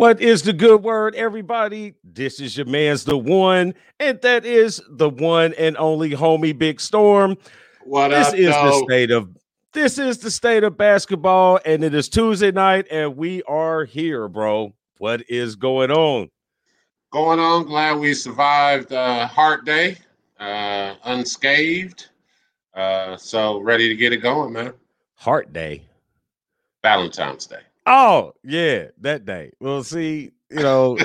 What is the good word, everybody? This is your man's the one, and that is the one and only homie Big Storm. This is the state of basketball, and it is Tuesday night, and we are here, bro. What is going on? Glad we survived Heart Day, unscathed. So ready to get it going, man. Heart Day, Valentine's Day. Oh, yeah, that day. Well, see, you know,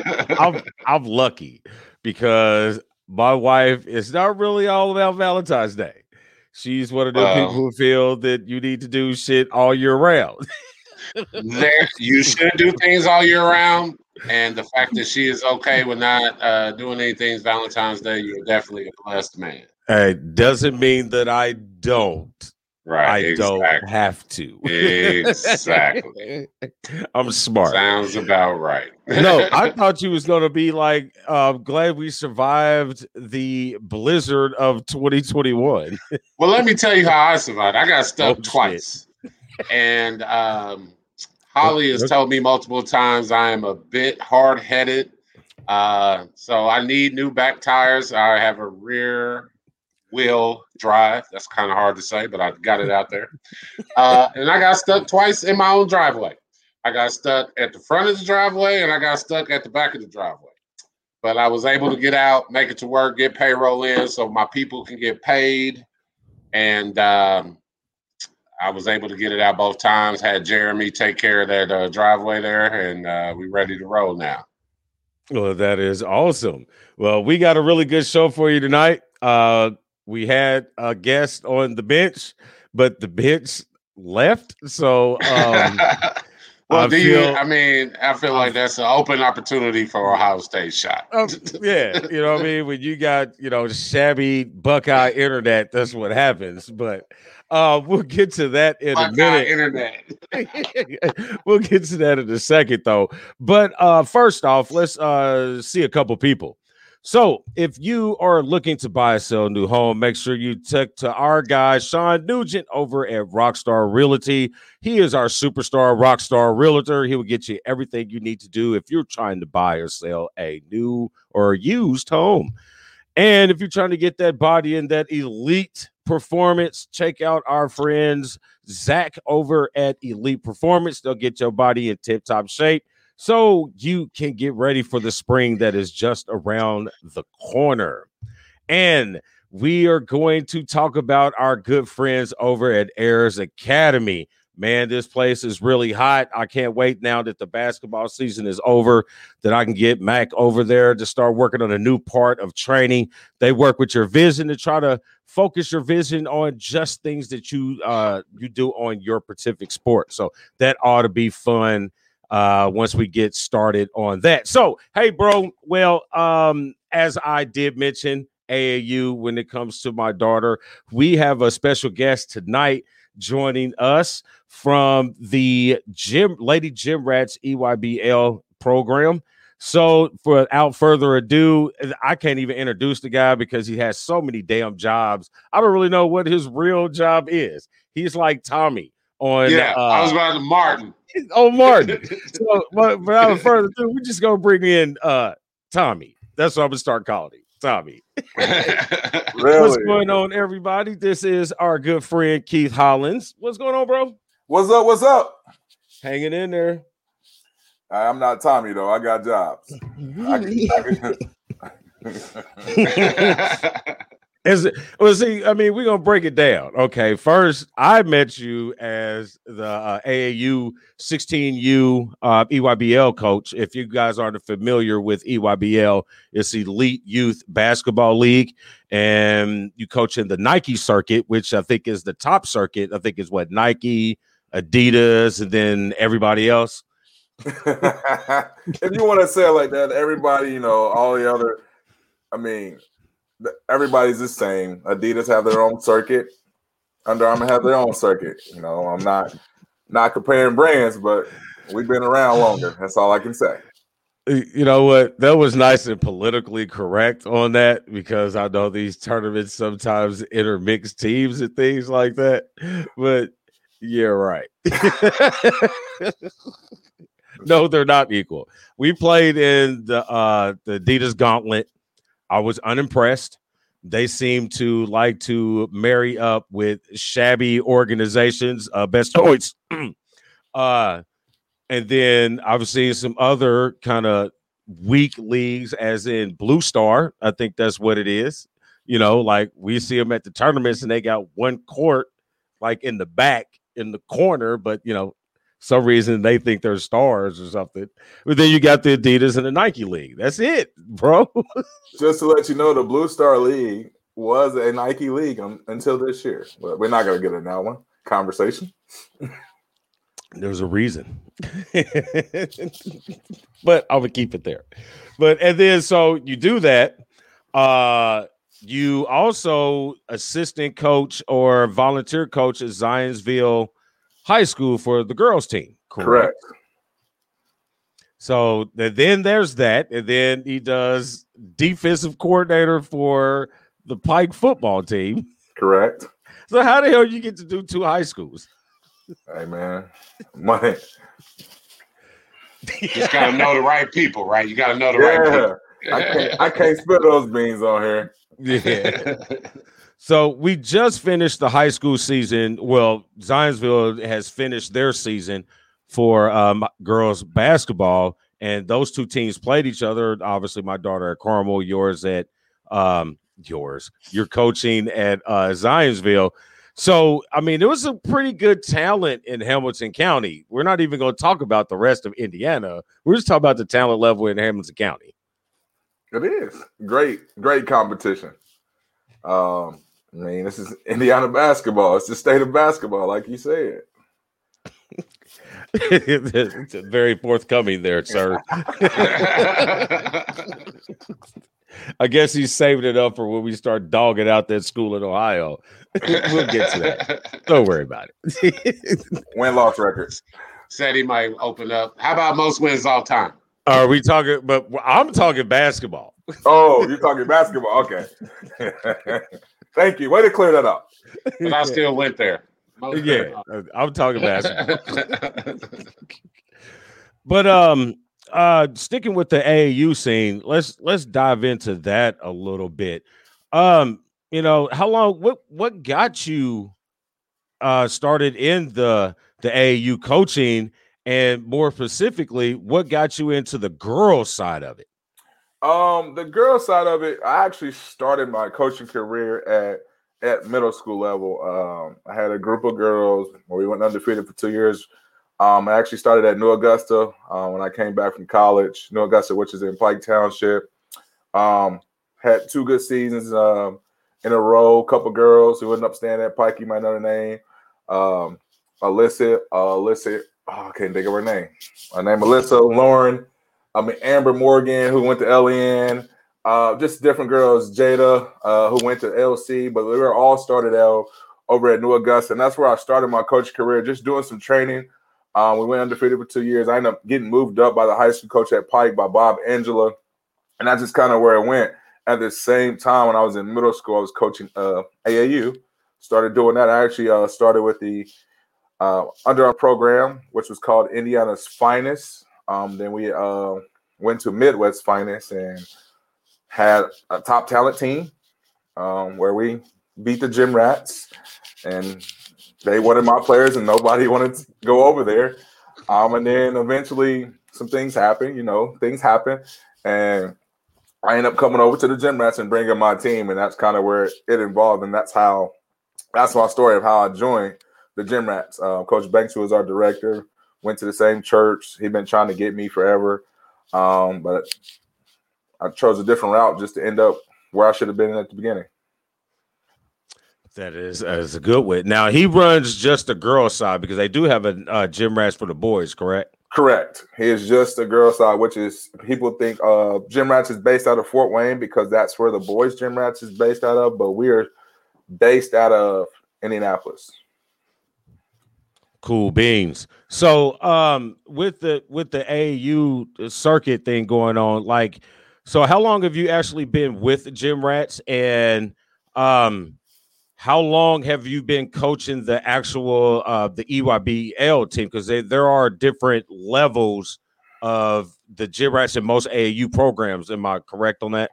I'm lucky because my wife is not really all about Valentine's Day. She's one of the people who feel that you need to do shit all year round. You should do things all year round. And the fact that she is okay with not doing anything Valentine's Day, you're definitely a blessed man. It doesn't mean that I don't. Right, don't have to. Exactly. I'm smart. Sounds about right. No, I thought you was going to be like, glad we survived the blizzard of 2021. Well, let me tell you how I survived. I got stuck twice. Shit. And Holly has told me multiple times I am a bit hard-headed. So I need new back tires. I have a rear wheel drive. That's kind of hard to say, but I got it out there. And I got stuck twice in my own driveway. I got stuck at the front of the driveway and I got stuck at the back of the driveway. But I was able to get out, make it to work, get payroll in so my people can get paid. And I was able to get it out both times. Had Jeremy take care of that driveway there, and we're ready to roll now. Well, that is awesome. Well, we got a really good show for you tonight. We had a guest on the bench, but the bench left. So, I feel like that's an open opportunity for Ohio State shot. Yeah, you know what I mean? When you got, you know, shabby Buckeye internet, that's what happens. But we'll get to that in a minute. Internet. We'll get to that in a second, though. But first off, let's see a couple people. So if you are looking to buy or sell a new home, make sure you check to our guy, Sean Nugent, over at Rockstar Realty. He is our superstar Rockstar Realtor. He will get you everything you need to do if you're trying to buy or sell a new or used home. And if you're trying to get that body in that elite performance, check out our friends, Zach, over at Elite Performance. They'll get your body in tip-top shape, so you can get ready for the spring that is just around the corner. And we are going to talk about our good friends over at Ayers Academy. Man, this place is really hot. I can't wait now that the basketball season is over, that I can get Mac over there to start working on a new part of training. They work with your vision to try to focus your vision on just things that you do on your specific sport. So that ought to be fun once we get started on that. So, hey, bro, well, as I did mention, AAU, when it comes to my daughter, we have a special guest tonight joining us from the Lady Gym Rats EYBL program. So, without further ado, I can't even introduce the guy because he has so many damn jobs. I don't really know what his real job is. He's like Tommy on... Yeah, I was about to Martin. Oh, Martin. So, but without further ado, we're just going to bring in Tommy. That's what I'm going to start calling him, Tommy. Really? What's going on, everybody? This is our good friend, Keith Hollins. What's going on, bro? What's up? What's up? Hanging in there. I'm not Tommy, though. I got jobs. We're going to break it down. Okay, first, I met you as the AAU 16U EYBL coach. If you guys aren't familiar with EYBL, it's Elite Youth Basketball League, and you coach in the Nike circuit, which I think is the top circuit. I think is what, Nike, Adidas, and then everybody else. If you want to say it like that, everybody, you know, all the other, I mean – everybody's the same. Adidas have their own circuit. Under Armour have their own circuit. You know, I'm not comparing brands, but we've been around longer. That's all I can say. You know what? That was nice and politically correct on that, because I know these tournaments sometimes intermix teams and things like that. But yeah, right. No, they're not equal. We played in the Adidas Gauntlet. I was unimpressed. They seem to like to marry up with shabby organizations, best toys. And then I've seen some other kind of weak leagues, as in Blue Star. I think that's what it is. You know, like we see them at the tournaments and they got one court like in the back in the corner, but you know, some reason they think they're stars or something. But then you got the Adidas and the Nike League. That's it, bro. Just to let you know, the Blue Star League was a Nike League until this year. But we're not going to get in that one conversation. There's a reason. But I would keep it there. But and then so you do that. You also assistant coach or volunteer coach at Zionsville High School for the girls team, correct? So then there's that, and then he does defensive coordinator for the Pike football team, correct? So how the hell you get to do two high schools? Hey man, money. You just gotta know the right people, right? You gotta know the right people. I can't spill those beans on here. Yeah. So we just finished the high school season. Well, Zionsville has finished their season for girls basketball, and those two teams played each other. Obviously, my daughter at Carmel, yours at you're coaching at Zionsville. So, I mean, it was a pretty good talent in Hamilton County. We're not even going to talk about the rest of Indiana. We're just talking about the talent level in Hamilton County. It is. Great competition. I mean, this is Indiana basketball. It's the state of basketball, like you said. It's very forthcoming there, sir. I guess he's saving it up for when we start dogging out that school in Ohio. We'll get to that. Don't worry about it. Win-loss records. Said he might open up. How about most wins all time? Are we talking? But I'm talking basketball. Oh, you're talking basketball. Okay. Thank you. Way to clear that up. But I still went there. Yeah, I'm talking basketball. But sticking with the AAU scene, let's dive into that a little bit. You know, how long? What got you started in the AAU coaching? And more specifically, what got you into the girls' side of it? The girls' side of it, I actually started my coaching career at middle school level. I had a group of girls where we went undefeated for 2 years. I actually started at New Augusta when I came back from college, New Augusta, which is in Pike Township. Had two good seasons in a row, a couple girls who ended up staying at Pike, you might know the name, Alyssa. Oh, I can't think of her name. Her name Alyssa Lauren. I mean Amber Morgan, who went to LEN. Just different girls. Jada, who went to LC. But we were all started out over at New Augusta, and that's where I started my coaching career. Just doing some training. We went undefeated for 2 years. I ended up getting moved up by the high school coach at Pike by Bob Angela, and that's just kind of where it went. At the same time, when I was in middle school, I was coaching AAU. Started doing that. I actually started with the Under our program, which was called Indiana's Finest. Then we went to Midwest Finest and had a top talent team where we beat the Gym Rats, and they wanted my players and nobody wanted to go over there. And then eventually some things happened, and I ended up coming over to the Gym Rats and bringing my team, and that's kind of where it involved, and that's my story of how I joined the Gym Rats. Coach Banks, who was our director, went to the same church. He'd been trying to get me forever. But I chose a different route just to end up where I should have been at the beginning. That is a good way. Now, he runs just the girls' side because they do have a Gym Rats for the boys, correct? Correct. He is just the girls' side, which is people think Gym Rats is based out of Fort Wayne because that's where the boys' Gym Rats is based out of. But we are based out of Indianapolis. Cool beans. So, with the AAU circuit thing going on, how long have you actually been with Gym Rats, and how long have you been coaching the actual the EYBL team? Because there are different levels of the Gym Rats and most AAU programs. Am I correct on that?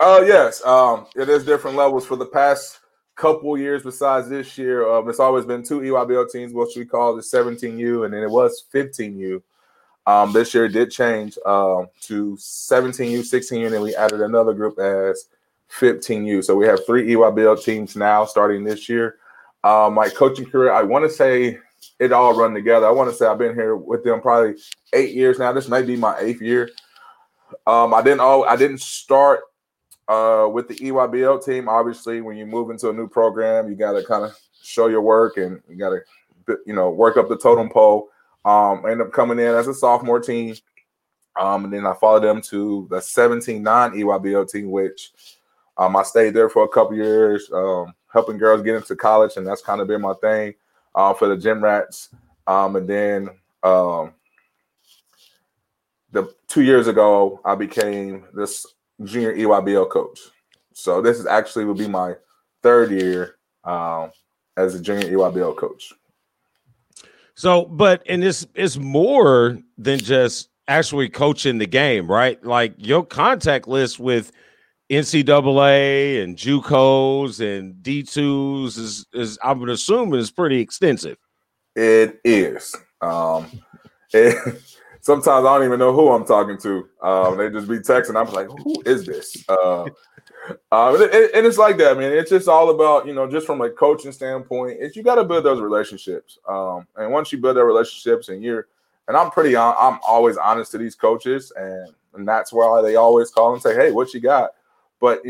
Yes. It is different levels. For the past couple years besides this year, it's always been two EYBL teams, which we call the 17U, and then it was 15U. This year it did change to 17U, 16U, and then we added another group as 15U. So we have three EYBL teams now starting this year. My coaching career, I want to say it all run together. I want to say I've been here with them probably 8 years now. This might be my 8th year. I didn't start with the EYBL team. Obviously, when you move into a new program, you got to kind of show your work and you got to, work up the totem pole. I ended up coming in as a sophomore team. And then I followed them to the 17-9 EYBL team, which I stayed there for a couple years, helping girls get into college. And that's kind of been my thing for the Gym Rats. And then the 2 years ago, I became this junior EYBL coach. So this is actually will be my 3rd year as a junior EYBL coach. So, it's more than just actually coaching the game, right? Like your contact list with NCAA and JUCOs and D2s is I would assume is pretty extensive. It is. Sometimes I don't even know who I'm talking to. They just be texting. I'm like, who is this? And it's like that, man. It's just all about, just from a coaching standpoint, you got to build those relationships. And once you build those relationships and I'm always honest to these coaches, and that's why they always call and say, hey, what you got? But,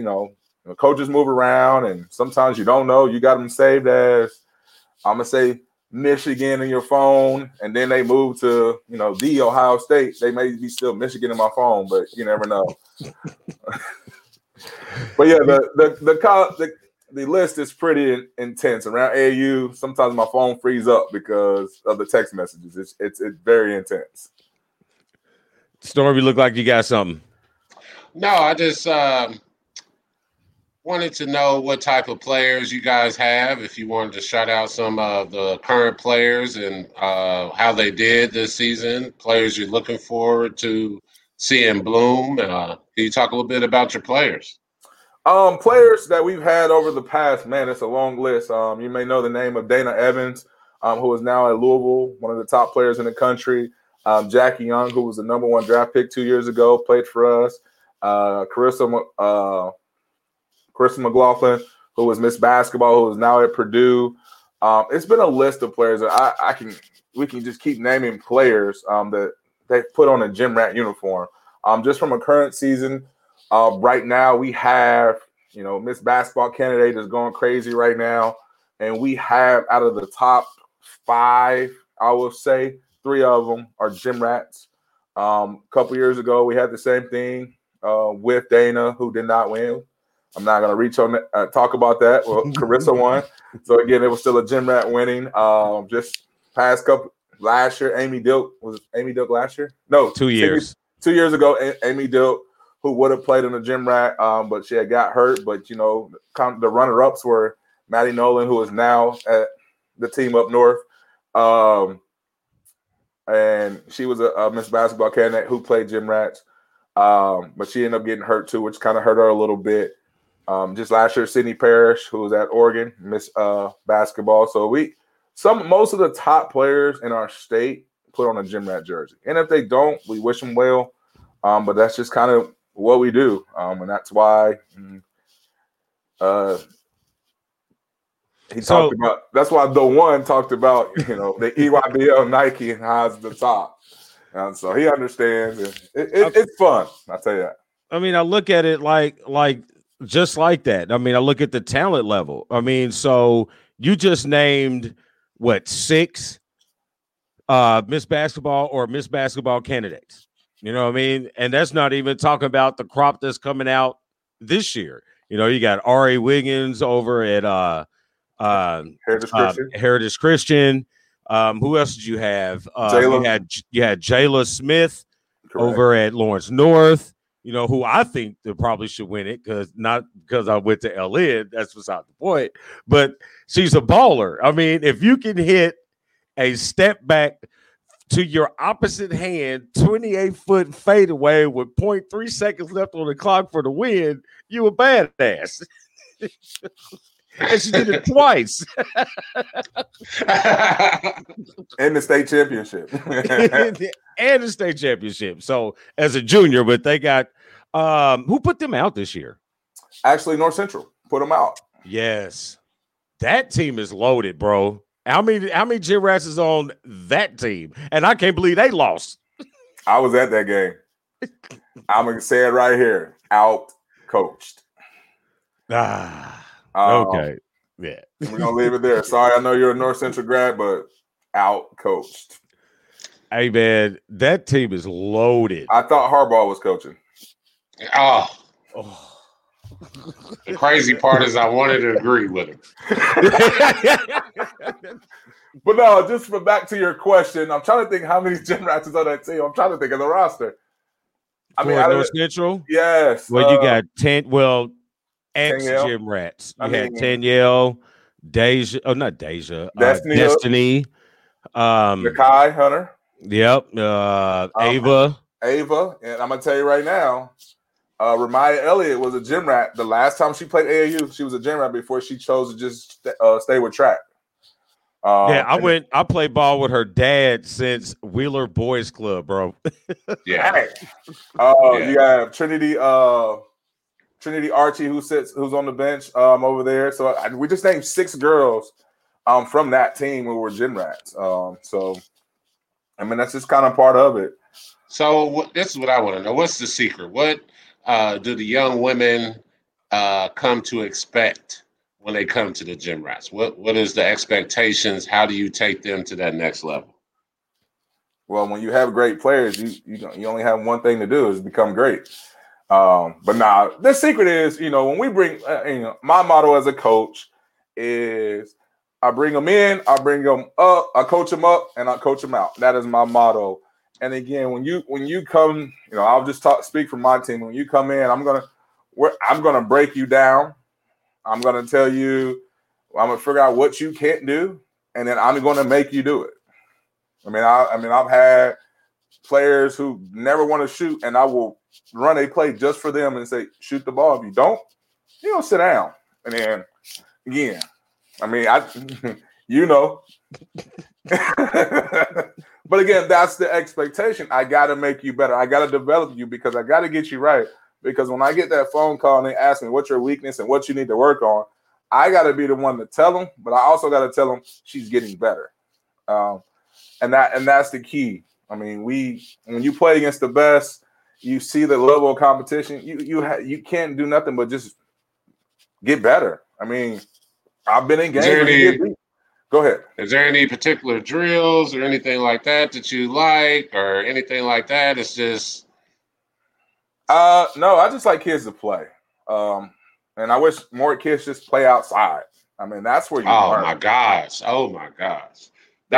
coaches move around, and sometimes you don't know. You got them saved as, I'm going to say, Michigan in your phone, and then they move to, the Ohio State. They may be still Michigan in my phone, but you never know. But yeah, the list is pretty intense around AU. Sometimes my phone frees up because of the text messages. It's very intense. Stormy, look like you got something. No, I just wanted to know what type of players you guys have. If you wanted to shout out some of the current players and how they did this season, players you're looking forward to seeing bloom. Can you talk a little bit about your players? Players that we've had over the past, man, it's a long list. You may know the name of Dana Evans, who is now at Louisville, one of the top players in the country. Jackie Young, who was the number 1 draft pick 2 years ago, played for us. Carissa McLaughlin, who was Miss Basketball, who is now at Purdue. It's been a list of players that we can just keep naming players that they put on a Gym Rat uniform. Just from a current season, right now we have, Miss Basketball candidate is going crazy right now. And we have out of the top 5, I will say 3 of them are Gym Rats. A couple years ago, we had the same thing with Dana, who did not win. I'm not going to reach on talk about that. Well, Carissa won. So, again, it was still a Gym Rat winning. Just past couple – last year, Amy Dilt. Was it Amy Dilt last year? No. 2 years. 2 years ago, Amy Dilt, who would have played in the Gym Rat, but she had got hurt. But, the runner-ups were Maddie Nolan, who is now at the team up north. And she was a Miss Basketball candidate who played Gym Rats. But she ended up getting hurt, too, which kind of hurt her a little bit. Just last year, Sydney Parrish, who was at Oregon, Miss Basketball. So most of the top players in our state put on a Gym Rat jersey. And if they don't, we wish them well. But that's just kind of what we do. And that's why the one talked about, the EYBL Nike and how it's the top. And so he understands. It's fun. I'll tell you that. I mean, I look at it like just like that. I mean, I look at the talent level. I mean, so you just named what 6 Miss Basketball or Miss Basketball candidates. You know what I mean? And that's not even talking about the crop that's coming out this year. You got Ari Wiggins over at Heritage Christian. Who else did you have? You had Jayla Smith. Correct. Over at Lawrence North. Who I think that probably should win it because I went to LN. That's beside the point. But she's a baller. I mean, if you can hit a step back to your opposite hand, 28-foot fadeaway with 0.3 seconds left on the clock for the win, you a badass. And she did it twice. And the state championship. And the state championship. So as a junior, but they got who put them out this year? Actually, North Central put them out. Yes. That team is loaded, bro. How many Gym Rats is on that team? And I can't believe they lost. I was at that game. I'm going to say it right here. Out-coached. Okay. Yeah. We're going to leave it there. Sorry, I know you're a North Central grad, but out-coached. Hey, man, that team is loaded. I thought Harbaugh was coaching. Oh. The crazy part is I wanted to agree with him. But no, just for back to your question, I'm trying to think how many Gym Rats is on that team. I'm trying to think of the roster. I mean, North Central? Yes. Well, you got 10. Well, ex-Gym Rats. You had Danielle, Destiny. Nakai Hunter. Yep. Ava. And I'm going to tell you right now, Ramaya Elliott was a Gym Rat. The last time she played AAU, she was a Gym Rat before she chose to just stay with track. I played ball with her dad since Wheeler Boys Club, bro. Yeah. You have Trinity Archie, who's on the bench over there. So we just named 6 girls from that team who were Gym Rats. So, I mean, that's just kind of part of it. So this is what I want to know. What's the secret? What do the young women come to expect when they come to the Gym Rats? What is the expectations? How do you take them to that next level? Well, when you have great players, you only have one thing to do is become great. But the secret is, when we bring, my motto as a coach is I bring them in, I bring them up, I coach them up, and I coach them out. That is my motto. And again, when you come, I'll just speak for my team. When you come in, I'm gonna break you down. I'm gonna tell you, I'm gonna figure out what you can't do, and then I'm gonna make you do it. I mean, I've had players who never want to shoot, and I will run a play just for them and say, shoot the ball. If you don't, sit down. And then again, I mean, But again, that's the expectation. I got to make you better. I got to develop you because I got to get you right. Because when I get that phone call and they ask me what's your weakness and what you need to work on, I got to be the one to tell them, but I also got to tell them she's getting better. And that's the key. I mean, when you play against the best, you see the level of competition. You can't do nothing but just get better. I mean, I've been in games. Go ahead. Is there any particular drills or anything like that you like or anything like that? It's just. No, I just like kids to play. And I wish more kids just play outside. I mean, that's where you learn. Oh, my gosh. They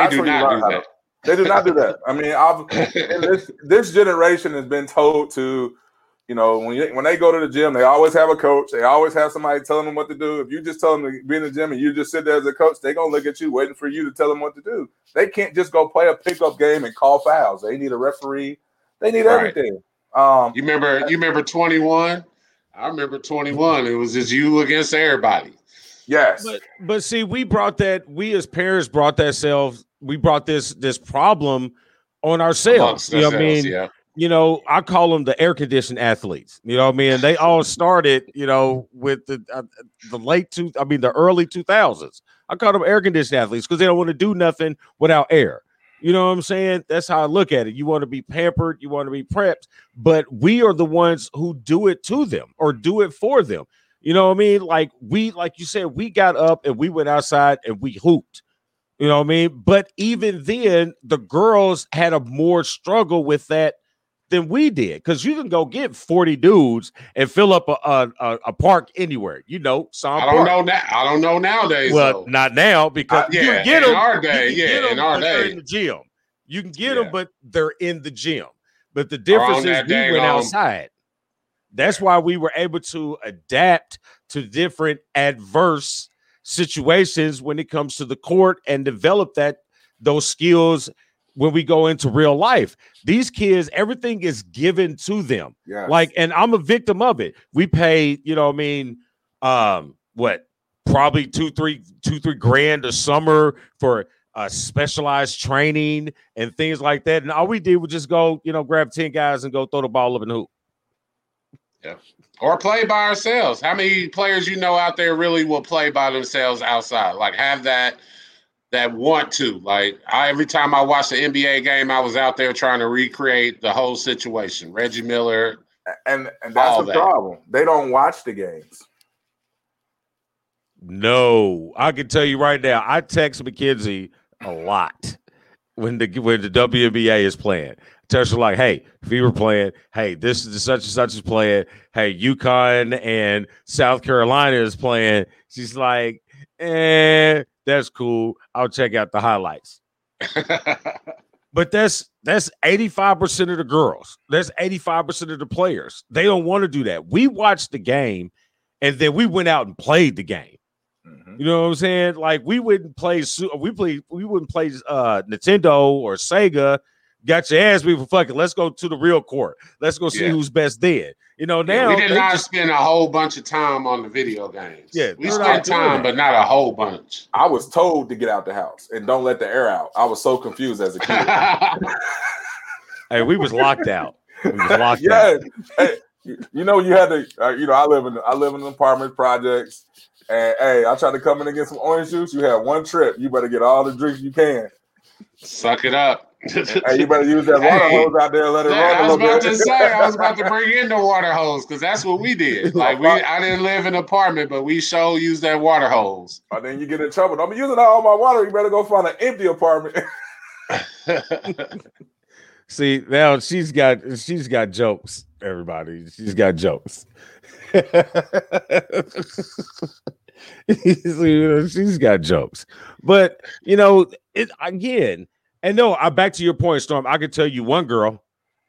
do not do that. They do not do that. I mean, this generation has been told to, when they go to the gym, they always have a coach. They always have somebody telling them what to do. If you just tell them to be in the gym and you just sit there as a coach, they're going to look at you waiting for you to tell them what to do. They can't just go play a pickup game and call fouls. They need a referee. They need everything. You remember 21? I remember 21. It was just you against everybody. Yes. But see, we as parents brought this problem on ourselves. You know what I mean? Yeah. I call them the air-conditioned athletes. You know what I mean? They all started, with the early 2000s. I call them air-conditioned athletes because they don't want to do nothing without air. You know what I'm saying? That's how I look at it. You want to be pampered. You want to be prepped. But we are the ones who do it to them or do it for them. You know what I mean? Like you said, we got up and we went outside and we hooped. You know what I mean? But even then, the girls had a more struggle with that than we did. Because you can go get 40 dudes and fill up a park anywhere. I don't know nowadays. Well, though. Not now because you can get them. In our day, they're in the gym. You can get them, but they're in the gym. But the difference is we went outside. That's why we were able to adapt to different adverse situations when it comes to the court and develop those skills when we go into real life. These kids, everything is given to them. Yes. Like, and I'm a victim of it. We pay, you know what I mean, what, probably two, three grand a summer for specialized training and things like that. And all we did was just go, you know, grab 10 guys and go throw the ball up in the hoop. Yeah. Or play by ourselves. How many players you know out there really will play by themselves outside? Like, have that want to. Like, every time I watched the NBA game, I was out there trying to recreate the whole situation. Reggie Miller. And that's the problem. They don't watch the games. No, I can tell you right now, I text McKenzie a lot when the WNBA is playing. Text her like, hey, if you were playing, hey, this is such and such is playing. Hey, UConn and South Carolina is playing. She's like, that's cool. I'll check out the highlights. But that's 85% of the girls. That's 85% of the players. They don't want to do that. We watched the game, and then we went out and played the game. Mm-hmm. You know what I'm saying? Like, we wouldn't play Nintendo or Sega. Got your ass beat for fucking. Let's go to the real court. Let's go see who's best dead. You know, now we did not spend a whole bunch of time on the video games. Yeah, we spent time, but not a whole bunch. I was told to get out the house and don't let the air out. I was so confused as a kid. Hey, we was locked out. Yeah. Hey, you know, you had to. You know, I live in an apartment projects, and hey, I tried to come in and get some orange juice. You had one trip. You better get all the drinks you can. Suck it up. Hey, you better use that water hose out there and let it run. I was about to bring in the water hose because that's what we did. Like, I didn't live in an apartment, but we sure used that water hose. And then you get in trouble. I'm using all my water. You better go find an empty apartment. See, now she's got jokes, everybody. She's got jokes. She's got jokes. But, you know, again. And no, back to your point, Storm, I can tell you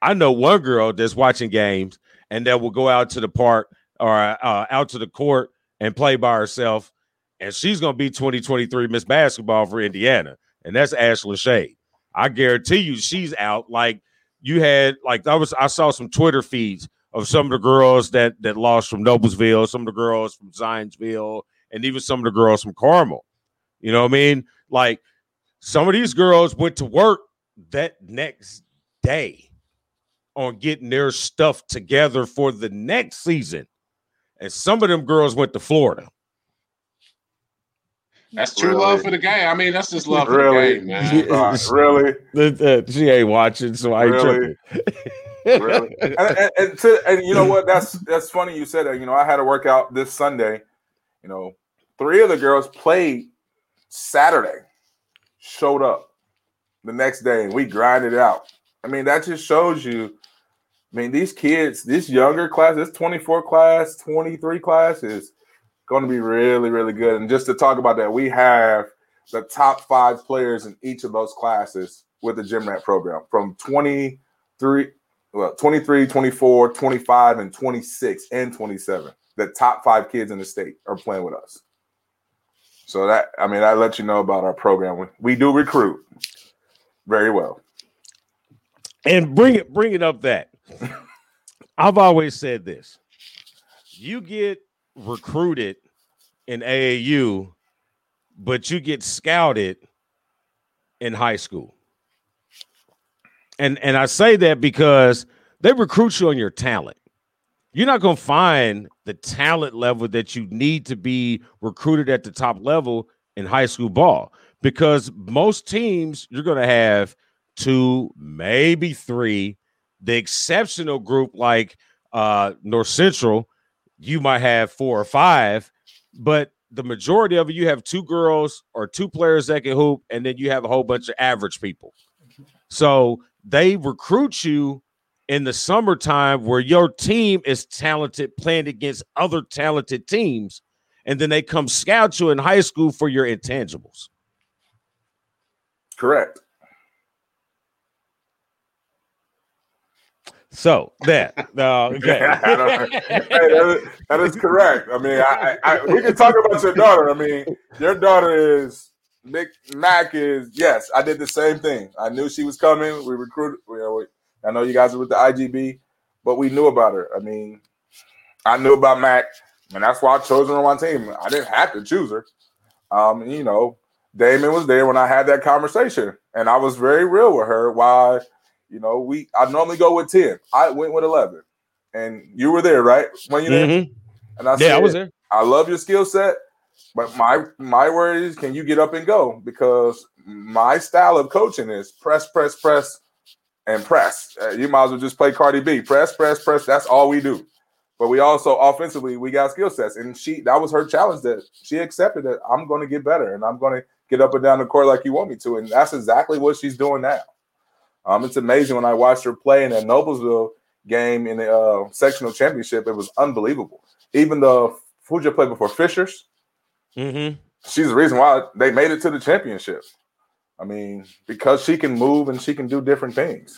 I know one girl that's watching games and that will go out to the park or out to the court and play by herself. And she's going to be 2023 Miss Basketball for Indiana. And that's Ashley Shade. I guarantee you she's out. Like, you had, like, I saw some Twitter feeds of some of the girls that lost from Noblesville, some of the girls from Zionsville, and even some of the girls from Carmel. You know what I mean? Like, some of these girls went to work that next day on getting their stuff together for the next season. And some of them girls went to Florida. That's true love for the game. I mean, that's just love for the game, man. Really? She ain't watching, so I ain't tripping. Really? And you know what? That's funny you said that. You know, I had a workout this Sunday. You know, three of the girls played Saturday. Showed up the next day and we grinded it out. I mean, that just shows you. I mean, these kids, this younger class, this 24 class, 23 class is going to be really, really good. And just to talk about that, we have the top 5 players in each of those classes with the Gym Rat program from 23, 24, 25, and 26 and 27. The top 5 kids in the state are playing with us. So that lets you know about our program. We do recruit very well. And bring it up that. I've always said this. You get recruited in AAU, but you get scouted in high school. And I say that because they recruit you on your talent. You're not going to find the talent level that you need to be recruited at the top level in high school ball, because most teams, you're going to have 2, maybe 3. The exceptional group like North Central, you might have 4 or 5, but the majority of it, you have 2 girls or 2 players that can hoop, and then you have a whole bunch of average people. So they recruit you in the summertime where your team is talented, playing against other talented teams, and then they come scout you in high school for your intangibles. Correct. So that, okay. that is correct. I mean, we can talk about your daughter. I mean, your daughter is Nick Mack is, yes, I did the same thing. I knew she was coming. We recruited. I know you guys are with the IGB, but we knew about her. I mean, I knew about Mack, and that's why I chose her on my team. I didn't have to choose her. You know, Damon was there when I had that conversation, and I was very real with her. Why, you know, I normally go with 10. I went with 11, and you were there, right? When you there? Mm-hmm. And I said, I was there. I love your skill set. But my word is, can you get up and go? Because my style of coaching is press, press, press, and press. You might as well just play Cardi B. Press, press, press. That's all we do. But we also offensively, we got skill sets. And that was her challenge that she accepted that I'm going to get better and I'm going to get up and down the court like you want me to. And that's exactly what she's doing now. It's amazing when I watched her play in that Noblesville game in the sectional championship. It was unbelievable. Even the Fuja played before Fishers. Mm-hmm. She's the reason why they made it to the championship. I mean, because she can move and she can do different things.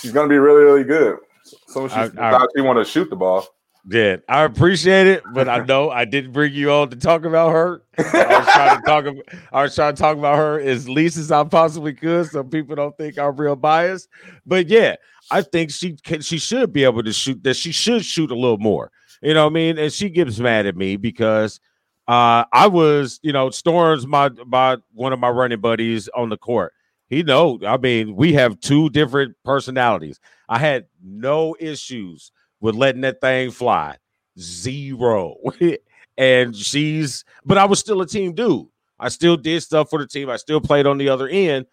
She's going to be really, really good. So she want to shoot the ball. Yeah, I appreciate it, but I know I didn't bring you on to talk about her. I was trying to talk about her as least as I possibly could, so people don't think I'm real biased. But yeah, I think she should be able to shoot. That she should shoot a little more. You know what I mean? And she gets mad at me because I was, you know, Storm's my one of my running buddies on the court. He know, I mean, we have two different personalities. I had no issues with letting that thing fly. Zero. And but I was still a team dude. I still did stuff for the team. I still played on the other end.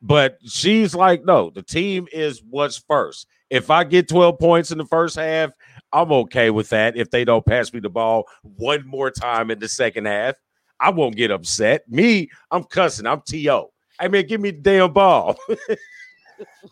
But she's like, no, the team is what's first. If I get 12 points in the first half, I'm okay with that. If they don't pass me the ball one more time in the second half, I won't get upset. Me, I'm cussing. I'm T.O. I mean, give me the damn ball.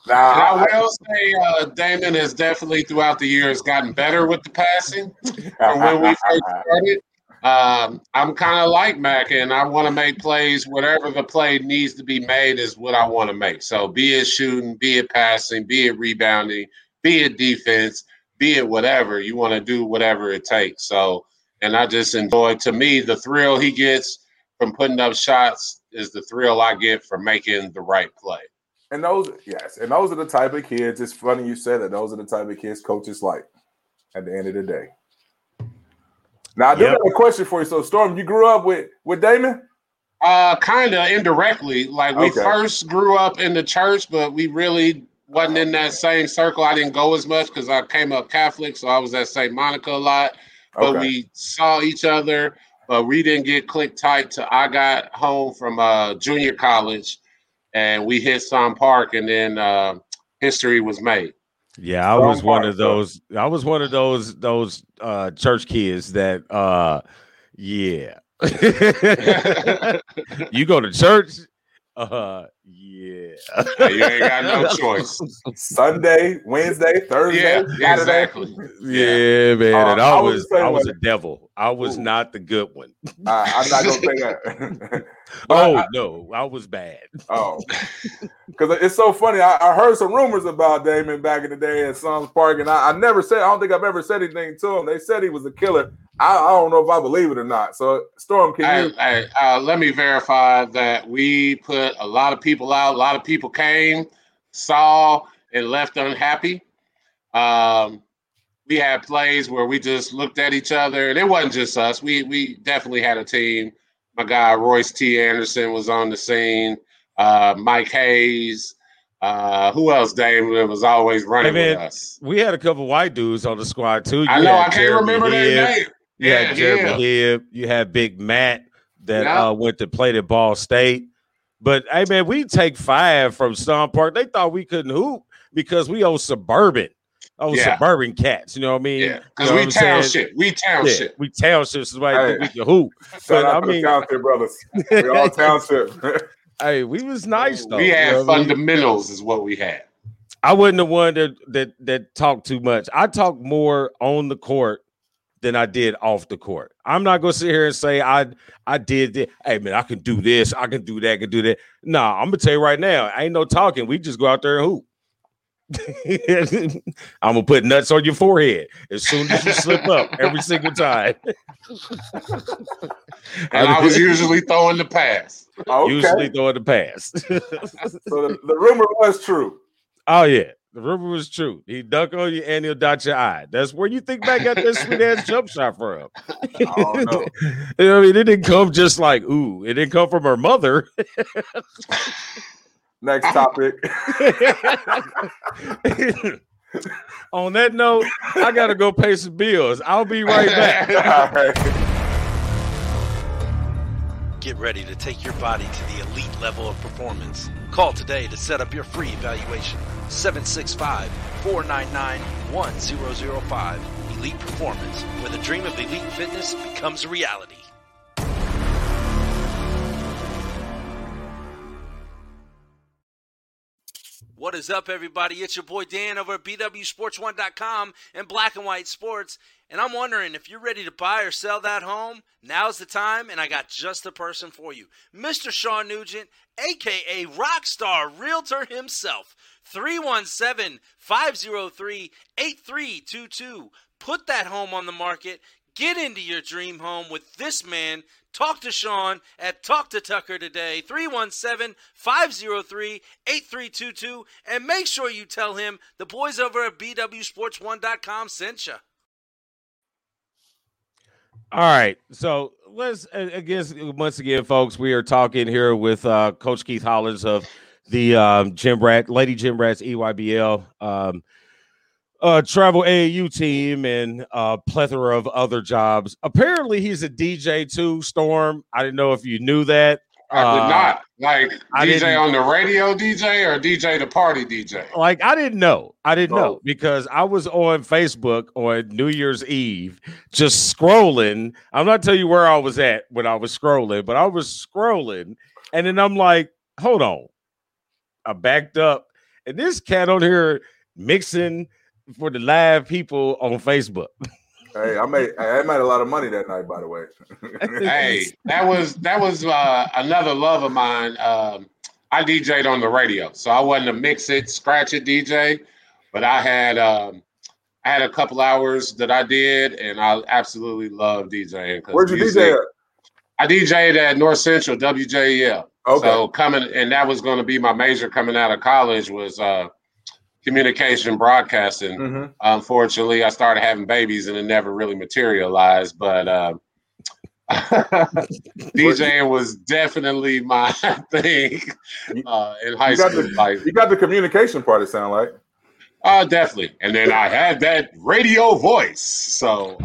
Now, I will say Damon has definitely throughout the years gotten better with the passing from when we first started. I'm kind of like Mac, and I want to make plays. Whatever the play needs to be made is what I want to make. So be it shooting, be it passing, be it rebounding, be it defense, be it whatever. You want to do whatever it takes. So, and I just enjoy, to me, the thrill he gets from putting up shots is the thrill I get from making the right play. And those are the type of kids. It's funny you said that. Those are the type of kids coaches like at the end of the day. Now, I do have a question for you. So, Storm, you grew up with Damon? Kind of indirectly. Like, we first grew up in the church, but we really wasn't in that same circle. I didn't go as much because I came up Catholic, so I was at St. Monica a lot. But we saw each other, but we didn't get clicked tight till I got home from junior college, and we hit Son Park, and then history was made. Yeah, I was one of those. I was one of those church kids that, yeah. You go to church, yeah. You ain't got no choice. Sunday, Wednesday, Thursday, yeah, exactly. Yeah, man. And I was a devil. I was not the good one. I'm not gonna say that. I was bad. Oh, because it's so funny. I heard some rumors about Damon back in the day at Sons Park, and I never said. I don't think I've ever said anything to him. They said he was a killer. I don't know if I believe it or not. So, Storm, let me verify that we put a lot of people out. A lot of people came, saw, and left unhappy. We had plays where we just looked at each other, and it wasn't just us. We definitely had a team. My guy Royce T. Anderson was on the scene. Mike Hayes. Who else, Damon, was always running with us? We had a couple white dudes on the squad, too. I know. I can't remember their name. Yeah, Jeremy Hibb. You had Big Matt that went to play at Ball State. But, hey, man, we take five from Stone Park. They thought we couldn't hoop because we owe Suburban. Suburban cats, you know what I mean? Yeah, because you know we township. Yeah, we township, so I think we can hoop. Shout out to the township brothers. We all township. Hey, we was nice though. We had fundamentals, is what we had. I wasn't the one that talked too much. I talked more on the court than I did off the court. I'm not gonna sit here and say I did this. Hey man, I can do this, I can do that, I can do that. Nah, I'm gonna tell you right now, I ain't no talking. We just go out there and hoop. I'm gonna put nuts on your forehead as soon as you slip up every single time. And I was usually throwing the pass. Okay. Usually throwing the pass. So the rumor was true. Oh yeah, the rumor was true. He dunk on you and he'll dot your eye. That's where you think back got that sweet ass jump shot from. Oh, no. You know what I mean, it didn't come just like ooh. It didn't come from her mother. Next topic. On that note, I got to go pay some bills. I'll be right back. All right. Get ready to take your body to the elite level of performance. Call today to set up your free evaluation. 765-499-1005. Elite Performance, where the dream of elite fitness becomes a reality. What is up, everybody? It's your boy Dan over at BWSports1.com and Black and White Sports. And I'm wondering if you're ready to buy or sell that home, now's the time, and I got just the person for you. Mr. Sean Nugent, a.k.a. Rockstar Realtor himself. 317-503-8322. Put that home on the market. Get into your dream home with this man. Talk to Sean at Talk to Tucker today, 317-503-8322, and make sure you tell him the boys over at BWSports1.com sent you. All right, so let's, I guess, once again, folks, we are talking here with Coach Keith Hollins of the Gym Rat, Lady Gym Rats EYBL travel AAU team and a plethora of other jobs. Apparently, he's a DJ too, Storm. I didn't know if you knew that. I did not. Like, I DJ on the radio DJ or DJ the party DJ? Like, I didn't know. I didn't know because I was on Facebook on New Year's Eve just scrolling. I'm not telling you where I was at when I was scrolling, but I was scrolling. And then I'm like, hold on. I backed up. And this cat on here mixing for the live people on Facebook. Hey, I made a lot of money that night, by the way. Hey, that was another love of mine. I DJ'd on the radio, so I wasn't a mix it, scratch it DJ, but I had a couple hours that I did, and I absolutely love DJing. Where'd you DJ at? I DJ'd at North Central WJEL. Okay. So coming, and that was going to be my major coming out of college was communication, broadcasting. Mm-hmm. Unfortunately, I started having babies and it never really materialized. But DJing was definitely my thing in high school. You got the communication part, it sound like. Definitely. And then I had that radio voice. So,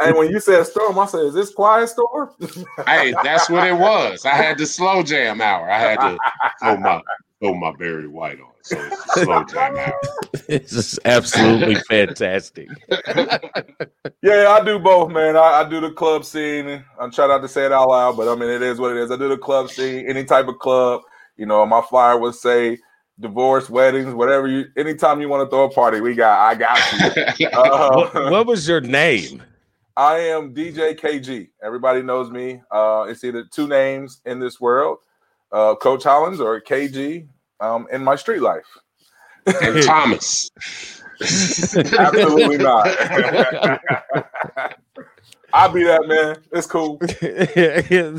and when you said Storm, I said, is this quiet Storm? Hey, that's what it was. I had the slow jam hour. I had to throw my Barry White on. So it's a slow time out. It's just absolutely fantastic. Yeah, I do both, man. I do the club scene. I try not to say it out loud, but I mean, it is what it is. I do the club scene, any type of club. You know, my flyer would say divorce, weddings, whatever. Anytime you want to throw a party, I got you. What was your name? I am DJ KG. Everybody knows me. It's either two names in this world, Coach Hollins or KG. In my street life. And Thomas. Absolutely not. I'll be that man. It's cool.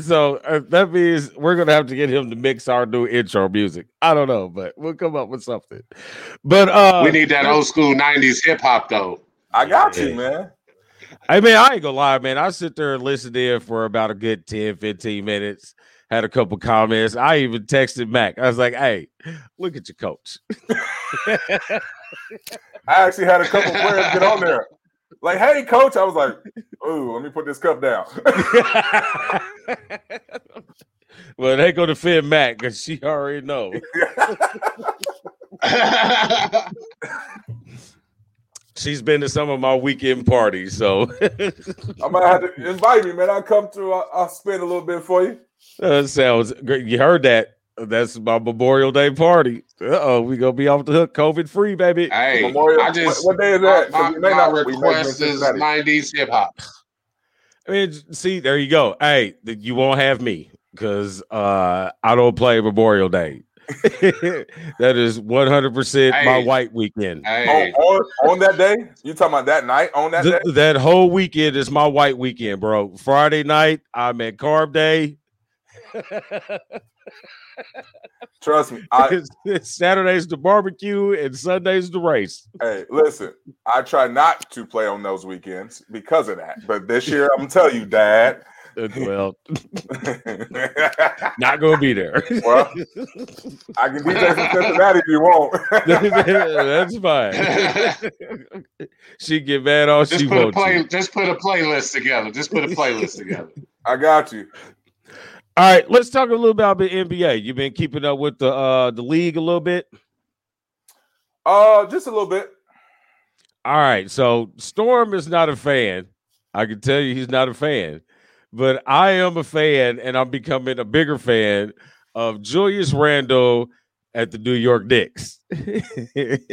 So that means we're going to have to get him to mix our new intro music. I don't know, but we'll come up with something. But we need that old school 90s hip hop though. I got you, man. I mean, I ain't gonna lie, man. I sit there and listen to it for about a good 10, 15 minutes. Had a couple comments. I even texted Mac. I was like, hey, look at your coach. I actually had a couple players get on there. Like, hey, coach. I was like, ooh, let me put this cup down. Well, they go to defend Mac because she already knows. She's been to some of my weekend parties, so. I might have to invite me, man. I'll come through. I'll spend a little bit for you. That sounds great. You heard that. That's my Memorial Day party. Uh-oh, we going to be off the hook. COVID-free, baby. Hey, Memorial, I just, what day is that? My request is 90s hip-hop. I mean, see, there you go. Hey, you won't have me because I don't play Memorial Day. That is 100% my white weekend. On that day? You talking about that night? On that day? That whole weekend is my white weekend, bro. Friday night, I'm at Carb Day. Trust me. Saturday's the barbecue and Sunday's the race. Hey, listen, I try not to play on those weekends because of that. But this year, I'm going to tell you, Dad. Well, not going to be there. Well, I can DJ from Cincinnati if you want. That's fine. She can get mad all she wants. Just put a playlist together. I got you. All right, let's talk a little bit about the NBA. You've been keeping up with the league a little bit? Just a little bit. All right, so Storm is not a fan. I can tell you he's not a fan. But I am a fan, and I'm becoming a bigger fan of Julius Randle at the New York Knicks. It's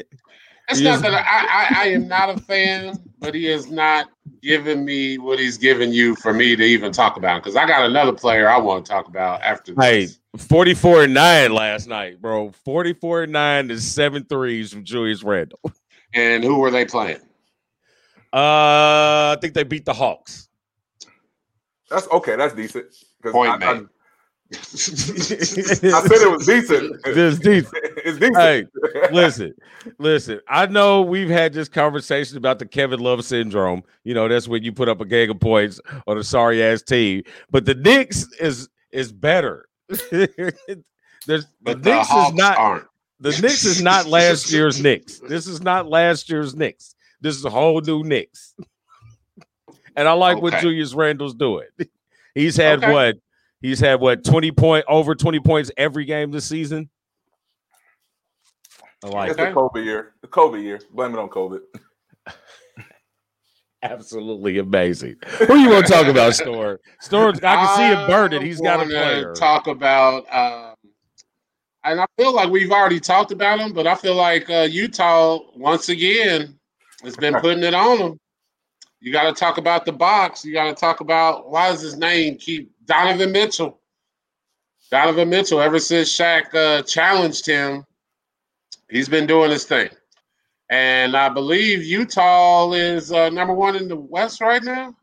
not that I am not a fan, but he is not giving me what he's giving you for me to even talk about. Because I got another player I want to talk about after this. Hey, 44-9 last night, bro. 44-9 is 7 threes from Julius Randle. And who were they playing? I think they beat the Hawks. That's okay. That's decent. Point made. I said it was decent. It's decent. It's decent. Hey, listen. I know we've had this conversation about the Kevin Love syndrome. You know, that's when you put up a gang of points on a sorry ass team. But the Knicks is better. The Knicks is not last year's Knicks. This is not last year's Knicks. This is a whole new Knicks. And I like what Julius Randle's doing. He's had what? He's had, what, 20 points every game this season? I like it. It's the COVID year. The COVID year. Blame it on COVID. Absolutely amazing. Who you want to talk about, Storm? Storm, I can see him burning. He's got a player. Talk about and I feel like we've already talked about him, but I feel like Utah, once again, has been putting it on him. You got to talk about the box. You got to talk about why does his name keep Donovan Mitchell? Donovan Mitchell, ever since Shaq challenged him, he's been doing his thing. And I believe Utah is number one in the West right now.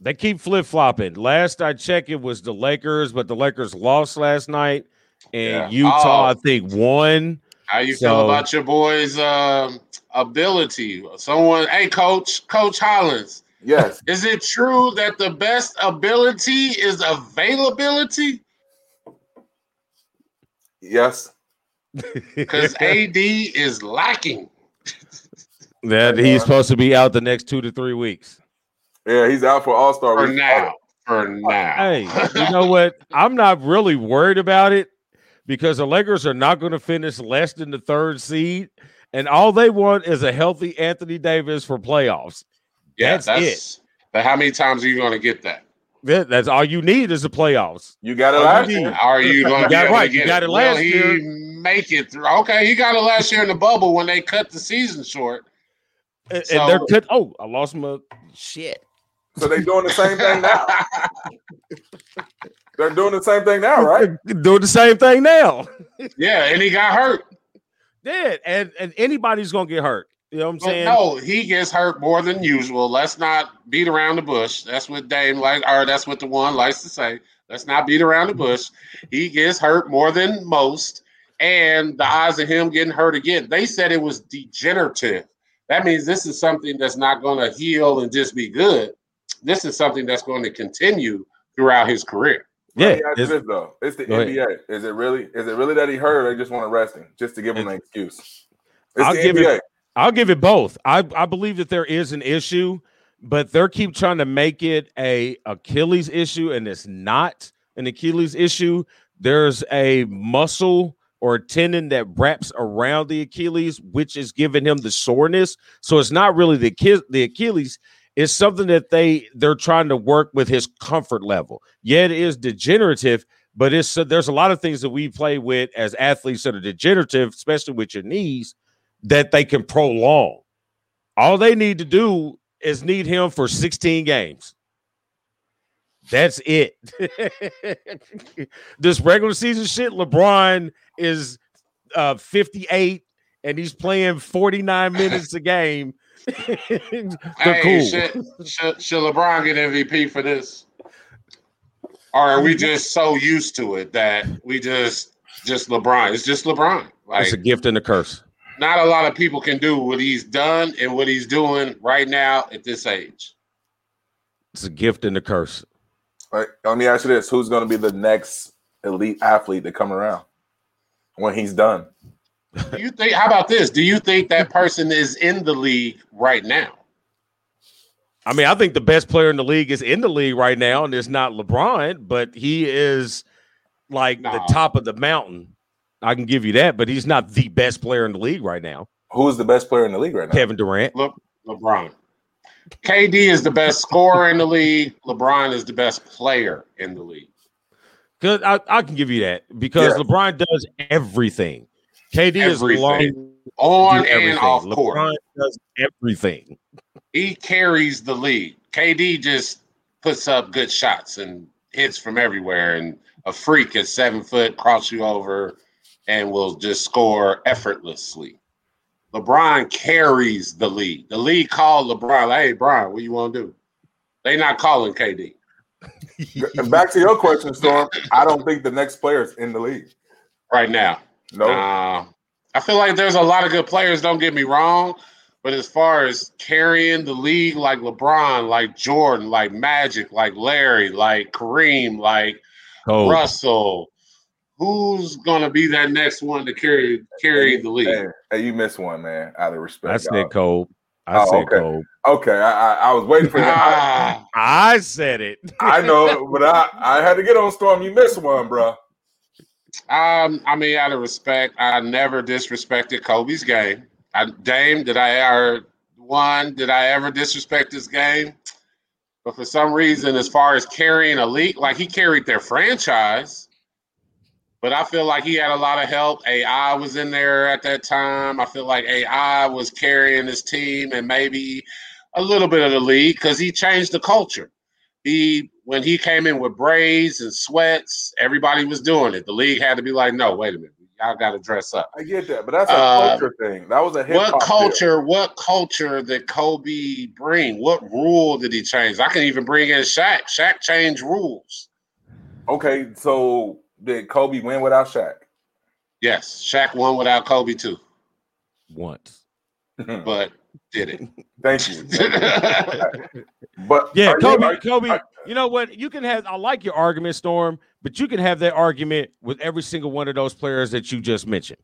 They keep flip-flopping. Last I checked, it was the Lakers, but the Lakers lost last night. And Utah, I think, won. How you feel about your boy's ability? Someone, hey, Coach Hollins. Yes. Is it true that the best ability is availability? Yes. Because AD is lacking. That he's supposed to be out the next 2 to 3 weeks. Yeah, he's out for All-Star week. For now. Hey, you know what? I'm not really worried about it. Because the Lakers are not going to finish less than the third seed, and all they want is a healthy Anthony Davis for playoffs. Yeah, that's it. But how many times are you going to get that? That's all you need is the playoffs. You got it last year. Are you going to get it? Right. You got it last year. Make it through. Okay, he got it last year in the bubble when they cut the season short. And they're cut. Oh, I lost my shit. So they're doing the same thing now. They're doing the same thing now, right? Doing the same thing now. Yeah, and he got hurt. Did and anybody's gonna get hurt. You know what I'm saying? No, he gets hurt more than usual. Let's not beat around the bush. That's what Dame that's what the one likes to say. Let's not beat around the bush. He gets hurt more than most, and the odds of him getting hurt again. They said it was degenerative. That means this is something that's not gonna heal and just be good. This is something that's going to continue throughout his career. Yeah, it's the NBA. Is it really that he hurt? Or they just want to rest him just to give him an excuse. I'll give it both. I believe that there is an issue, but they keep trying to make it a Achilles issue, and it's not an Achilles issue. There's a muscle or a tendon that wraps around the Achilles, which is giving him the soreness. So it's not really the Achilles. It's something that they're trying to work with his comfort level. Yeah, it is degenerative, but there's a lot of things that we play with as athletes that are degenerative, especially with your knees, that they can prolong. All they need to do is need him for 16 games. That's it. This regular season shit, LeBron is 58 and he's playing 49 minutes a game. Hey, cool. Should LeBron get MVP for this? Or are we just so used to it that we just LeBron? It's just LeBron. Like, it's a gift and a curse. Not a lot of people can do what he's done and what he's doing right now at this age. It's a gift and a curse. All right, let me ask you this. Who's going to be the next elite athlete to come around when he's done? Do you think? How about this? Do you think that person is in the league right now? I mean, I think the best player in the league is in the league right now, and it's not LeBron, but he is like the top of the mountain. I can give you that, but he's not the best player in the league right now. Who's the best player in the league right now? Kevin Durant. LeBron. KD is the best scorer in the league. LeBron is the best player in the league. Cause I can give you that because LeBron does everything. KD is long on and off court. LeBron does everything. He carries the league. KD just puts up good shots and hits from everywhere, and a freak at 7 foot, cross you over, and will just score effortlessly. LeBron carries the league. The league called LeBron, like, hey, Brian, what you want to do? They not calling KD. And back to your question, Storm, I don't think the next player is in the league. Right now. No. I feel like there's a lot of good players, don't get me wrong, but as far as carrying the league like LeBron, like Jordan, like Magic, like Larry, like Kareem, like Russell, who's gonna be that next one to carry the league? Hey, you missed one, man. Out of respect, I said Cole. Cole. Okay, I was waiting for that. I said it. I know, but I had to get on Storm. You missed one, bro. I mean, out of respect, I never disrespected Kobe's game. Dame, did I ever disrespect this game? But for some reason, as far as carrying a league, like he carried their franchise. But I feel like he had a lot of help. AI was in there at that time. I feel like AI was carrying his team and maybe a little bit of the league because he changed the culture. When he came in with braids and sweats, everybody was doing it. The league had to be like, no, wait a minute. Y'all got to dress up. I get that, but that's a culture thing. That was a hip-hop deal. What culture did Kobe bring? What rule did he change? I can even bring in Shaq. Shaq changed rules. Okay, so... did Kobe win without Shaq? Yes. Shaq won without Kobe, too. Once. But did it. Thank you. But yeah, Kobe, you know what? You can have – I like your argument, Storm, but you can have that argument with every single one of those players that you just mentioned.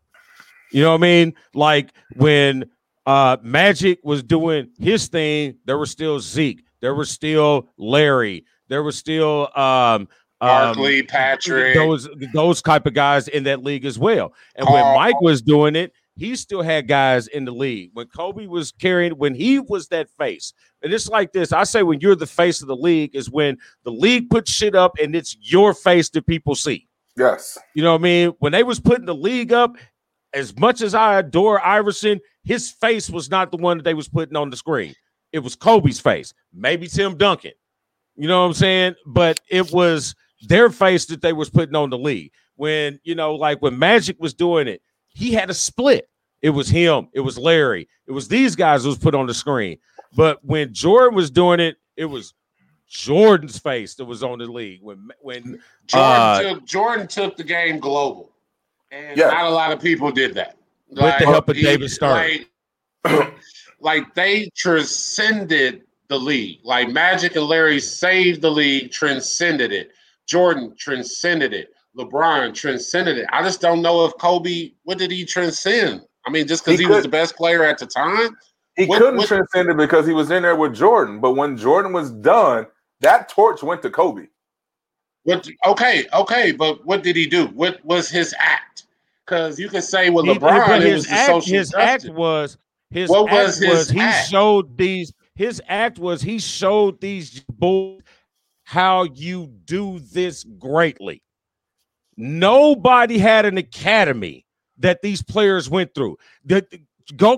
You know what I mean? Like when Magic was doing his thing, there was still Zeke. There was still Larry. There was still Barkley, Patrick, those type of guys in that league as well. And when Mike was doing it, he still had guys in the league. When Kobe was carrying, when he was that face, and it's like this, I say when you're the face of the league is when the league puts shit up and it's your face that people see. Yes. You know what I mean? When they was putting the league up, as much as I adore Iverson, his face was not the one that they was putting on the screen. It was Kobe's face. Maybe Tim Duncan. You know what I'm saying? But it was their face that they was putting on the league. When, you know, like when Magic was doing it, he had a split. It was him. It was Larry. It was these guys who was put on the screen. But when Jordan was doing it, it was Jordan's face that was on the league. When Jordan took the game global. And not a lot of people did that. With the help of David Stern. Like they transcended the league. Like Magic and Larry saved the league, transcended it. Jordan transcended it. LeBron transcended it. I just don't know if Kobe, what did he transcend? I mean, just because he was the best player at the time? He couldn't transcend it because he was in there with Jordan. But when Jordan was done, that torch went to Kobe. But what did he do? What was his act? Because you could say with LeBron, it was the social justice. His act was he showed these boys how you do this greatly. Nobody had an academy that these players went through. The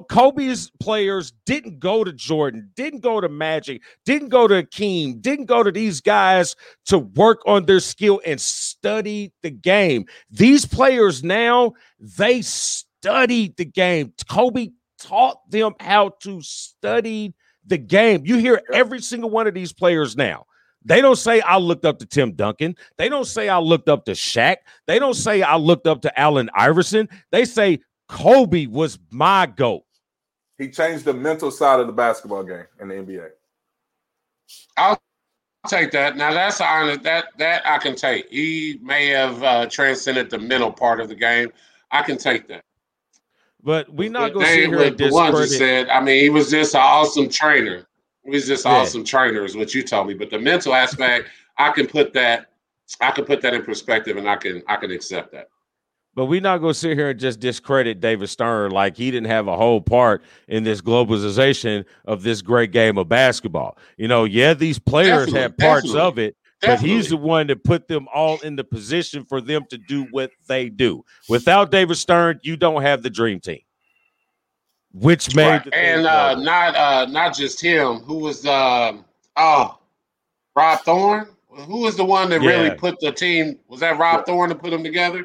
Kobe's players didn't go to Jordan, didn't go to Magic, didn't go to Akeem, didn't go to these guys to work on their skill and study the game. These players now, they studied the game. Kobe taught them how to study the game. You hear every single one of these players now. They don't say, I looked up to Tim Duncan. They don't say, I looked up to Shaq. They don't say, I looked up to Allen Iverson. They say, Kobe was my GOAT. He changed the mental side of the basketball game in the NBA. I'll take that. Now, that's honest. That I can take. He may have transcended the mental part of the game. I can take that. But we're not going to sit here and discredit. I mean, he was just an awesome trainer. He's just awesome trainer is what you told me. But the mental aspect, I can put that in perspective, and I can accept that. But we're not going to sit here and just discredit David Stern like he didn't have a whole part in this globalization of this great game of basketball. You know, yeah, these players have parts of it, but he's the one that put them all in the position for them to do what they do. Without David Stern, you don't have the dream team. Which made not just him. Who was Rob Thorne? Who was the one that really put the team? Was that Rob Thorne that put them together?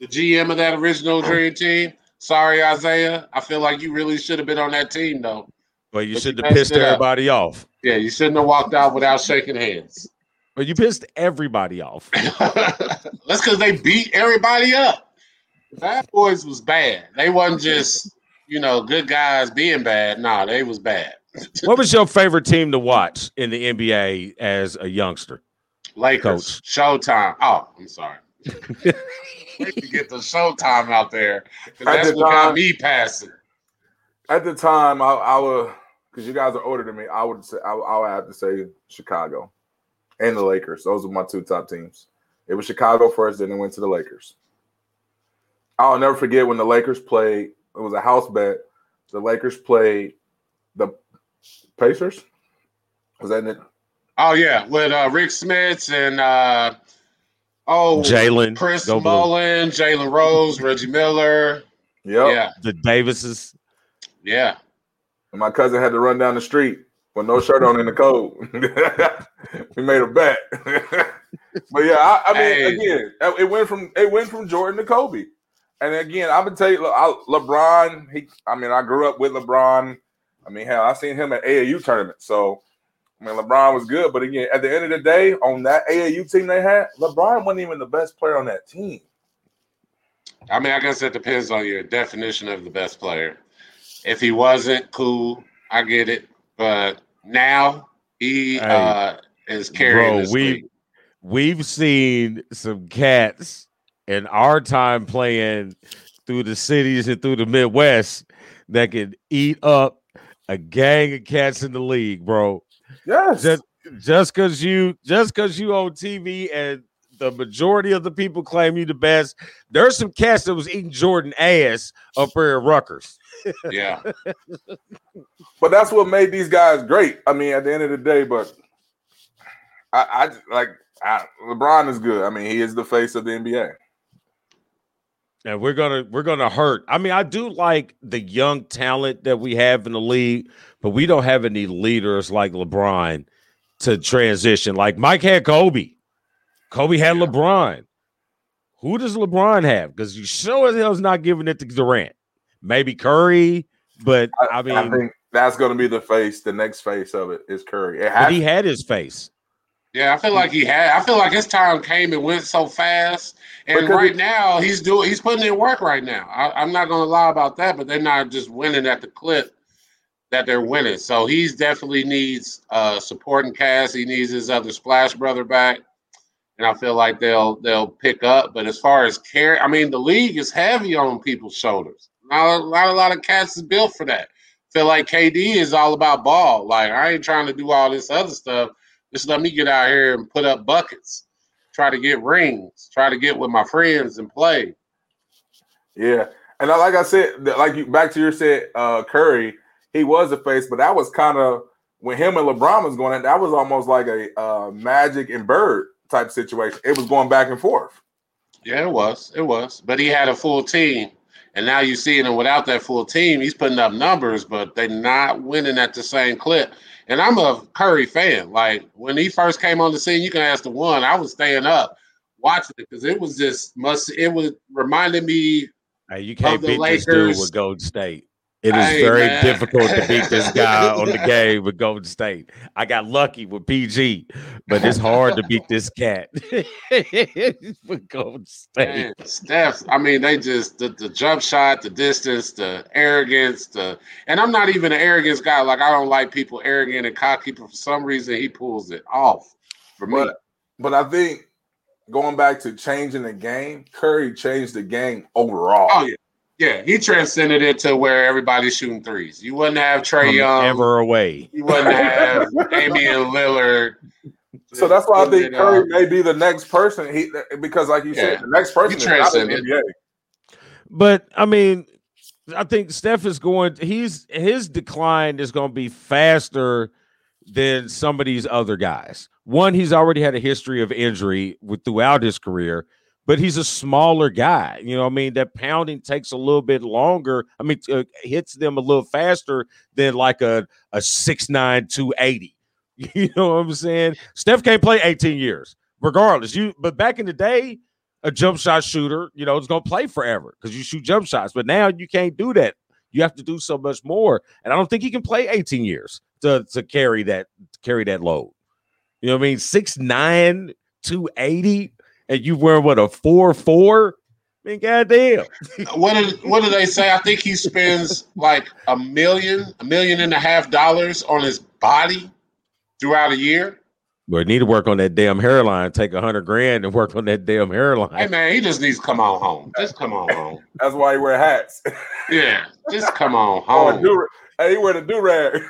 The GM of that original dream team. Sorry, Isaiah. I feel like you really should have been on that team, though. Well, you shouldn't have pissed everybody off. Yeah, you shouldn't have walked out without shaking hands. Well, you pissed everybody off. That's because they beat everybody up. The Bad Boys was bad. They wasn't just. You know, good guys being bad. Nah, they was bad. What was your favorite team to watch in the NBA as a youngster? Lakers. Coach. Showtime. Oh, I'm sorry. We could get the Showtime out there because that's what got me passing. At the time, I would, because you guys are older than me, I would have to say Chicago and the Lakers. Those were my two top teams. It was Chicago first, then it went to the Lakers. I'll never forget when the Lakers played. It was a house bet. The Lakers played the Pacers. Was that it? Oh, yeah. With Rick Smits and Jalen, Chris Mullin, Jalen Rose, Reggie Miller. Yep. Yeah. The Davises. Yeah. And my cousin had to run down the street with no shirt on in the cold. We made a bet. But, yeah, I mean, again, it went from Jordan to Kobe. And again, I'm gonna tell you, LeBron. I grew up with LeBron. I mean, hell, I seen him at AAU tournaments. So, I mean, LeBron was good, but again, at the end of the day, on that AAU team they had, LeBron wasn't even the best player on that team. I mean, I guess it depends on your definition of the best player. If he wasn't, cool, I get it. But now he is carrying. Bro, we've seen some cats. In our time playing through the cities and through the Midwest that could eat up a gang of cats in the league, bro. Yes. Just because you on TV and the majority of the people claim you the best, there's some cats that was eating Jordan ass up here at Rutgers. Yeah. But that's what made these guys great. I mean, at the end of the day, but LeBron is good. I mean, he is the face of the NBA. And we're gonna hurt. I mean, I do like the young talent that we have in the league, but we don't have any leaders like LeBron to transition. Like Mike had Kobe. Kobe had LeBron. Who does LeBron have? Because you sure as hell's not giving it to Durant. Maybe Curry, but I think that's gonna be the face. The next face of it is Curry. He had his face. Yeah, I feel like his time came and went so fast. And because now he's putting in work right now. I'm not going to lie about that, but they're not just winning at the clip that they're winning. So he's definitely needs supporting cast. He needs his other Splash brother back. And I feel like they'll pick up. But as far as the league is heavy on people's shoulders. Not a lot of cats is built for that. Feel like KD is all about ball. Like, I ain't trying to do all this other stuff. Just let me get out here and put up buckets, try to get rings, try to get with my friends and play. Yeah. And like I said, Curry, he was a face, but that was kind of when him and LeBron was going in, that was almost like a Magic and Bird type situation. It was going back and forth. Yeah, it was. But he had a full team. And now you're seeing him without that full team. He's putting up numbers, but they're not winning at the same clip. And I'm a Curry fan. Like, when he first came on the scene, you can ask the one, I was staying up watching it because it was just reminded me you can't of the beat Lakers. This dude with Golden State. It is very difficult to beat this guy on the game with Golden State. I got lucky with PG, but it's hard to beat this cat with Golden State. Man, Steph, I mean, they just the jump shot, the distance, the arrogance, and I'm not even an arrogance guy. Like, I don't like people arrogant and cocky, but for some reason he pulls it off for me. But I think going back to changing the game, Curry changed the game overall. Oh yeah. Yeah, he transcended it to where everybody's shooting threes. You wouldn't have Trae Young ever away. You wouldn't have Damian Lillard. So that's why I think Curry may be the next person. Because like you said, the next person is not in the NBA. But I mean, I think Steph is going. His decline is going to be faster than some of these other guys. One, he's already had a history of injury throughout his career. But he's a smaller guy. You know what I mean? That pounding takes a little bit longer. I mean, hits them a little faster than like a 6'9", 280. You know what I'm saying? Steph can't play 18 years, regardless. But back in the day, a jump shot shooter, you know, it's going to play forever because you shoot jump shots. But now you can't do that. You have to do so much more. And I don't think he can play 18 years to carry that load. You know what I mean? 6'9", 280. And you wear what, a 4'4"? I mean, goddamn. What do they say? I think he spends like $1.5 million on his body throughout a year. Well, he need to work on that damn hairline. Take $100,000 and work on that damn hairline. Hey man, he just needs to come on home. Just come on home. That's why he wear hats. Yeah, just come on home. Hey, he wear the do-rag.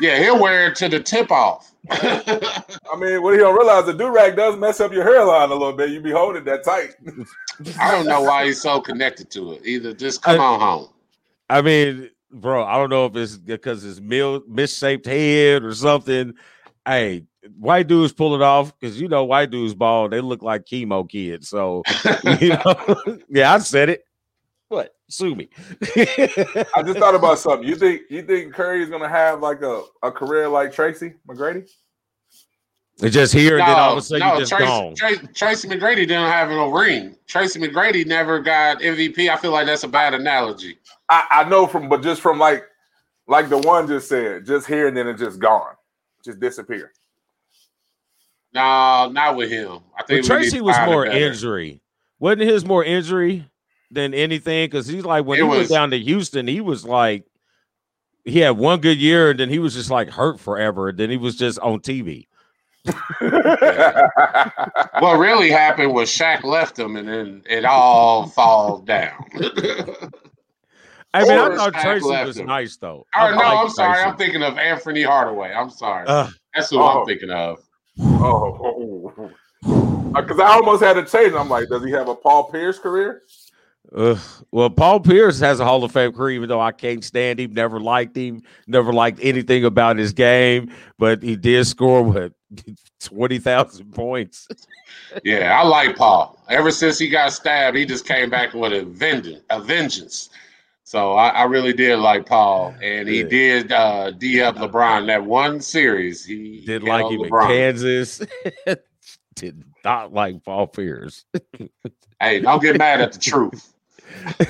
Yeah, he'll wear it to the tip off. I mean, what he don't realize, the do-rag does mess up your hairline a little bit. You be holding that tight. I don't know why he's so connected to it. Either just come on home. I mean, bro, I don't know if it's because his misshaped head or something. Hey, white dudes pull it off because, you know, white dudes bald. They look like chemo kids. So, you know, yeah, I said it. What? Sue me. I just thought about something. You think Curry is gonna have like a career like Tracy McGrady? It's just here, and then all of a sudden you just gone. Tracy McGrady didn't have no ring. Tracy McGrady never got MVP. I feel like that's a bad analogy. I know from like the one just said, just here and then it's just gone, just disappear. No, not with him. I think Tracy was more injury. Wasn't his more injury than anything? Because he's like, when he went down to Houston, he was like, he had one good year and then he was just like hurt forever. And then he was just on TV. What really happened was Shaq left him and then it all falls down. I mean, I thought Tracy was nice though. I'm sorry. Tracy. I'm thinking of Anthony Hardaway. I'm sorry. That's who I'm thinking of. Because I almost had to change. I'm like, does he have a Paul Pierce career? Well, Paul Pierce has a Hall of Fame career, even though I can't stand him, never liked anything about his game, but he did score, 20,000 points. Yeah, I like Paul. Ever since he got stabbed, he just came back with a vengeance. So I really did like Paul, and he did D up LeBron that one series. He did like him LeBron in Kansas. Did not like Paul Pierce. Hey, don't get mad at the truth.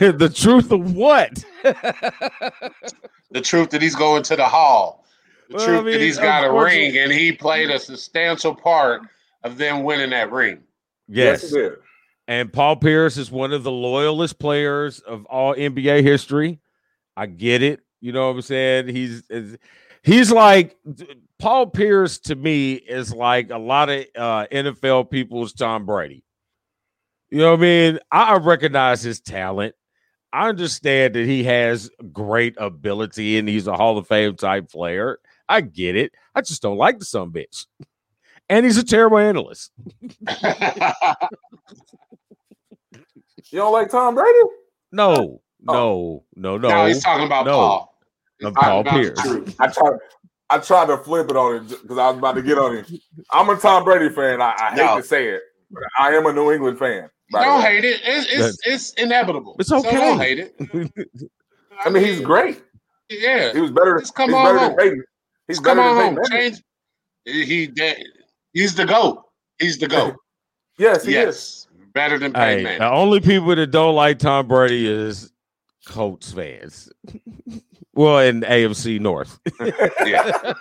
The truth of what? The truth that he's going to the Hall. The truth that he's got a ring, and he played a substantial part of them winning that ring. Yes. And Paul Pierce is one of the loyalest players of all NBA history. I get it. You know what I'm saying? He's like, Paul Pierce to me is like a lot of NFL people's Tom Brady. You know what I mean? I recognize his talent. I understand that he has great ability and he's a Hall of Fame type player. I get it. I just don't like the son of a bitch. And he's a terrible analyst. You don't like Tom Brady? No. No, he's talking about Paul. I'm Paul Pierce. I tried to flip it on him because I was about to get on him. I'm a Tom Brady fan. I hate to say it, but I am a New England fan. Don't hate it. It's inevitable. It's okay. So don't hate it. I mean, he's great. Yeah, he was better. Just come on home. He's come on home. Change. He's the GOAT. He's the GOAT. Yes, he is. Better than Peyton Manning. The only people that don't like Tom Brady is Colts fans. Well, in AFC North. Yeah.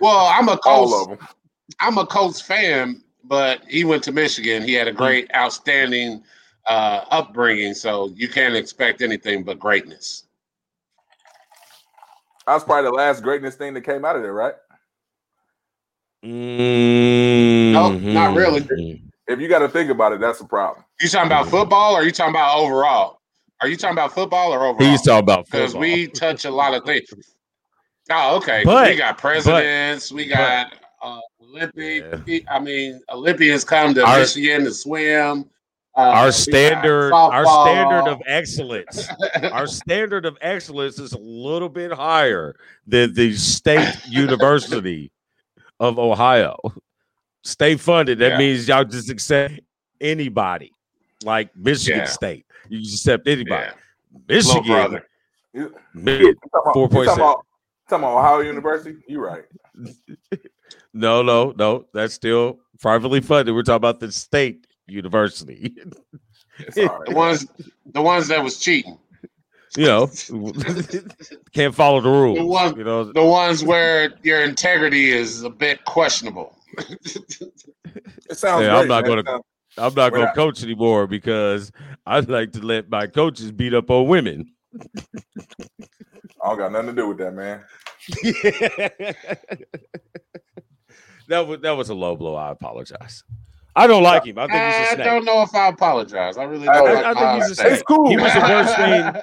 Well, I'm a Colts fan, but he went to Michigan. He had a great, outstanding upbringing, so you can't expect anything but greatness. That was probably the last greatness thing that came out of there, right? Mm-hmm. No, not really. If you got to think about it, that's a problem. You talking about football, or are you talking about overall? Are you talking about football or overall? He's talking about football. Because we touch a lot of things. Oh, okay. But, we got presidents. Olympic. Yeah. I mean, Olympians come to Michigan to swim. Our standard of excellence. Our standard of excellence is a little bit higher than the State University of Ohio. State funded. That means y'all just accept anybody, like Michigan State. You just accept anybody. Yeah. Michigan. 4.7. Talking about Ohio University? You right. No. That's still privately funded. We're talking about the state university. Right. The ones that was cheating. You know, can't follow the rules. The ones where your integrity is a bit questionable. It sounds. Yeah, I'm not going to coach anymore because I'd like to let my coaches beat up on women. I don't got nothing to do with that, man. That was a low blow. I apologize. I don't like him. I think he's a snake. I don't know if I apologize. I really don't. I think he's a snake. It's cool. He was the worst thing.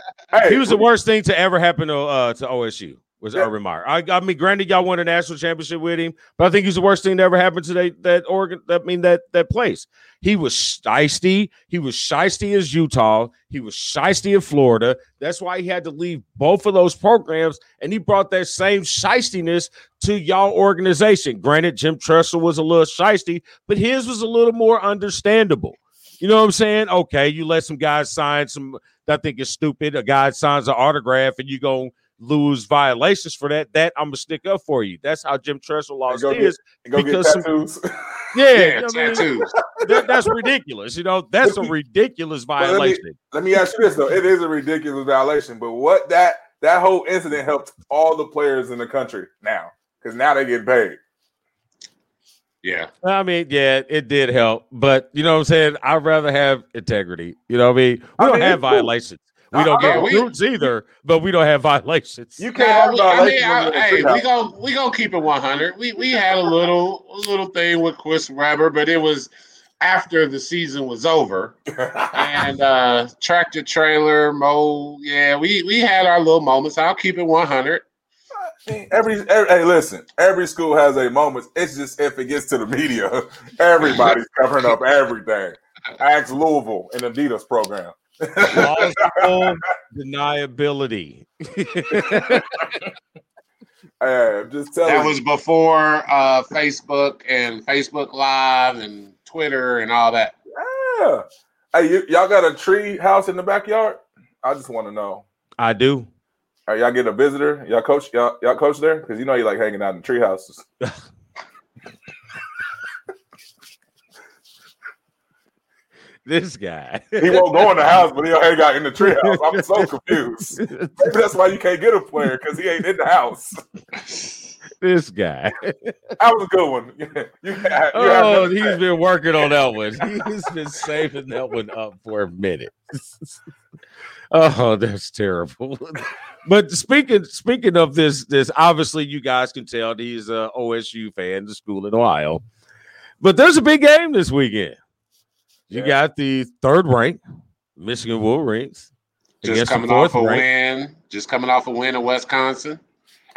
He was the worst thing to ever happen to OSU. Was Urban Meyer. I mean, granted, y'all won a national championship with him, but I think he's the worst thing that ever happened to that Oregon. I mean, that place. He was shysty. He was shysty as Utah. He was shysty in Florida. That's why he had to leave both of those programs, and he brought that same shystiness to y'all organization. Granted, Jim Tressel was a little shysty, but his was a little more understandable. You know what I'm saying? Okay, you let some guys sign some. I think it's stupid. A guy signs an autograph, and you go. Lose violations for that. That I'm gonna stick up for you. That's how Jim Tressel lost his. Tattoos. That's ridiculous. You know, that's a ridiculous violation. Let me ask you this though: it is a ridiculous violation, but what that whole incident helped all the players in the country now because now they get paid. Yeah, I mean, yeah, it did help, but you know what I'm saying. I'd rather have integrity. You know what I mean? We don't have violations. We don't get roots either, but we don't have violations. You can't have violations. We gonna keep it 100. We had a little thing with Chris Webber, but it was after the season was over. And tractor trailer, Mo. Yeah, we had our little moments. I'll keep it 100. Every school has a moment. It's just if it gets to the media, everybody's covering up everything. Ask Louisville in Adidas program. Plausible deniability. I'm just telling that was before Facebook and Facebook Live and Twitter and all that. Yeah. Hey, y'all got a tree house in the backyard? I just want to know. I do. All right, y'all get a visitor? Y'all coach there? Because you know you like hanging out in tree houses. This guy. He won't go in the house, but he'll hang out in the treehouse. I'm so confused. Maybe that's why you can't get a player, because he ain't in the house. This guy. That was a good one. He's been working on that one. He's been saving that one up for a minute. Oh, that's terrible. But speaking of this, obviously you guys can tell he's an OSU fan, the school in Ohio. But there's a big game this weekend. You got the third-ranked Michigan Wolverines. Just coming off a win in Wisconsin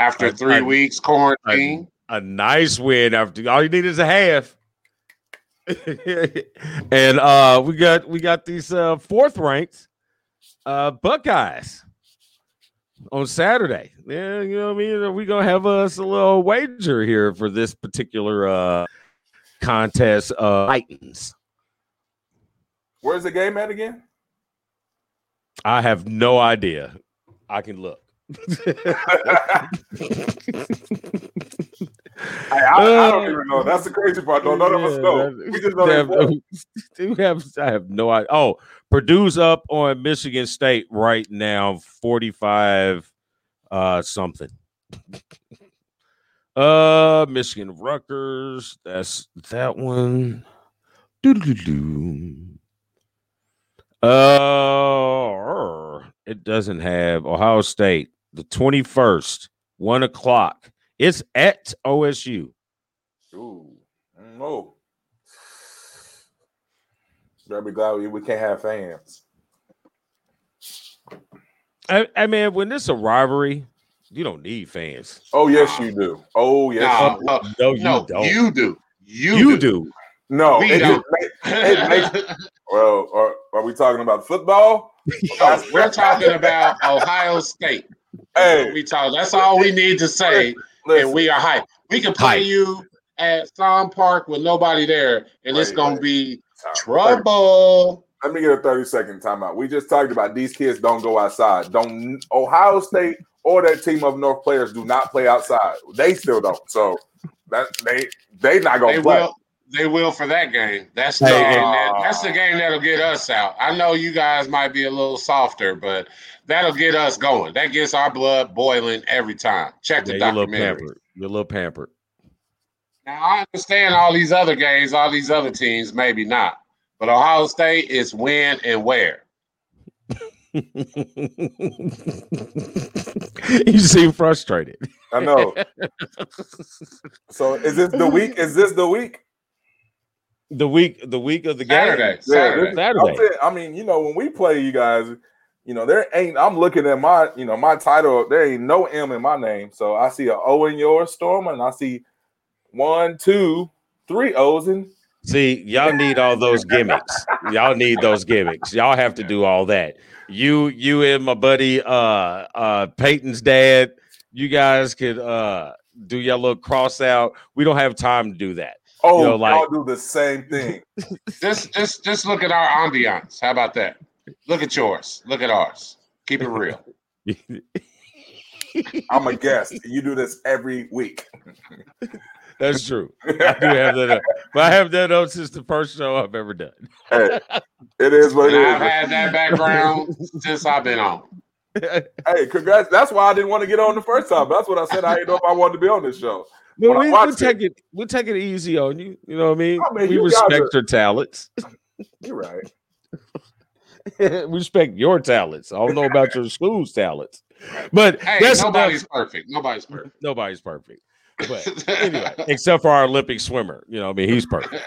after 3 weeks quarantine. A nice win after all you need is a half. And we got these fourth-ranked Buckeyes on Saturday. Yeah, you know what I mean? We're going to have us a little wager here for this particular contest. Titans. Where's the game at again? I have no idea. I can look. I don't even know. That's the crazy part. Though. None of us know. We just know I have no idea. Oh, Purdue's up on Michigan State right now, 45 something. Michigan Rutgers. That's that one. It doesn't have Ohio State. The 21st, 1 o'clock. It's at OSU. Ooh, no. Better be glad we can't have fans. I mean, when it's a rivalry, you don't need fans. Oh yes, you do. Oh yes, no, you don't. You do. You do. No, it makes, well, are we talking about football? We're talking about Ohio State. Hey, we talk. That's all we need to say, listen, and we are hyped. We can play you at Song Park with nobody there, and it's gonna be trouble. Let me get a 30-second timeout. We just talked about these kids don't go outside. Don't Ohio State or that team of North players do not play outside. They still don't. So that they not gonna play. They will for that game. That's the game that's the game that'll get us out. I know you guys might be a little softer, but that'll get us going. That gets our blood boiling every time. Check the documentary. You're a little pampered. Now, I understand all these other games, all these other teams, maybe not. But Ohio State is when and where. You seem frustrated. I know. So is this the week? The week of the game. Saturday. Saying, I mean, you know, when we play you guys, you know, there ain't. I'm looking at my, you know, my title. There ain't no M in my name, so I see an O in yours, Storm, and I see 1, 2, 3 O's in. See, y'all need all those gimmicks. Y'all need those gimmicks. Y'all have to do all that. You and my buddy Peyton's dad. You guys could do your little cross out. We don't have time to do that. Oh, you know, like, y'all do the same thing. just look at our ambiance. How about that? Look at yours. Look at ours. Keep it real. I'm a guest. You do this every week. That's true. I do have that up. But I have that up since the first show I've ever done. Hey, it is what it is. I've had that background since I've been on. Hey, congrats. That's why I didn't want to get on the first time. That's what I said. I didn't know if I wanted to be on this show. But we'll take it easy on you. You know what I mean? I mean, we respect your talents. You're right. We respect your talents. I don't know about your school's talents. But hey, nobody's perfect. But anyway, except for our Olympic swimmer. You know what I mean? He's perfect.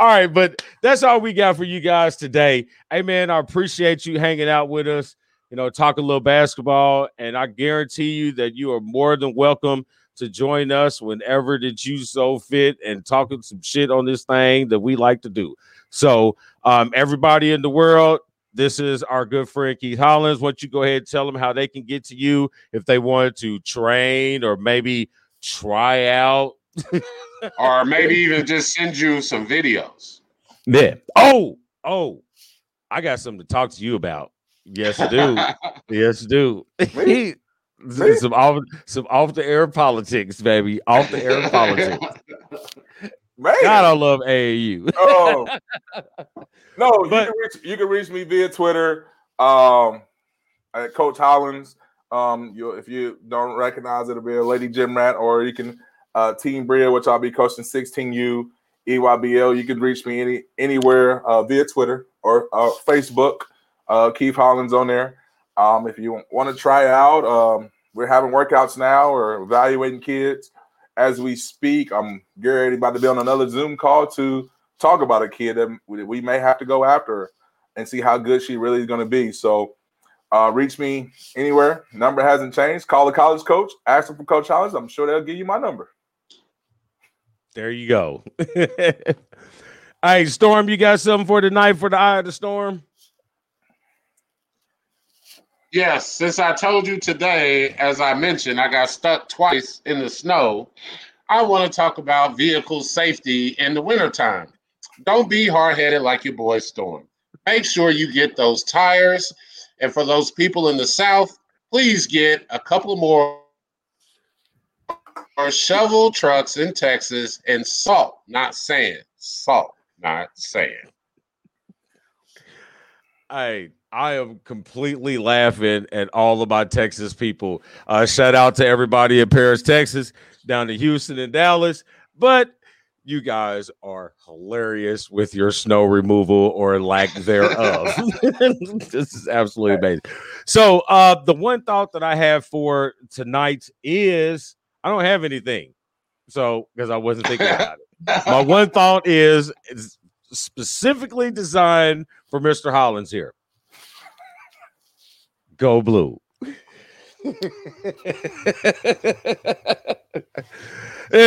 All right, but that's all we got for you guys today. Hey, man, I appreciate you hanging out with us. You know, talk a little basketball, and I guarantee you that you are more than welcome to join us whenever that you so fit and talking some shit on this thing that we like to do. So everybody in the world, this is our good friend Keith Hollins. Why don't you go ahead and tell them how they can get to you if they wanted to train or maybe try out. Or maybe even just send you some videos. Yeah. Oh, I got something to talk to you about. Yes, I do. Some off the air politics, baby. Off the air politics. Man. God, I love AAU. Oh no, but you can reach me via Twitter, at Coach Hollins. If you don't recognize, it'll be a Lady Gym Rat, or you can Team Bria, which I'll be coaching 16U EYBL. You can reach me anywhere via Twitter or Facebook. Keith Hollins on there. If you want to try out, we're having workouts now or evaluating kids as we speak. I'm getting about to be on another Zoom call to talk about a kid that we may have to go after and see how good she really is going to be. So reach me anywhere. Number hasn't changed. Call the college coach. Ask them for Coach Hollins. I'm sure they'll give you my number. There you go. All right, Storm, you got something for tonight for the Eye of the Storm? Yes, since I told you today, as I mentioned, I got stuck twice in the snow. I want to talk about vehicle safety in the wintertime. Don't be hard-headed like your boy Storm. Make sure you get those tires. And for those people in the South, please get a couple more shovel trucks in Texas and salt, not sand. Salt, not sand. I am completely laughing at all of my Texas people. Shout out to everybody in Paris, Texas, down to Houston and Dallas. But you guys are hilarious with your snow removal or lack thereof. This is absolutely amazing. So the one thought that I have for tonight is I don't have anything. So because I wasn't thinking about it. My one thought is specifically designed for Mr. Hollins here. Go blue. And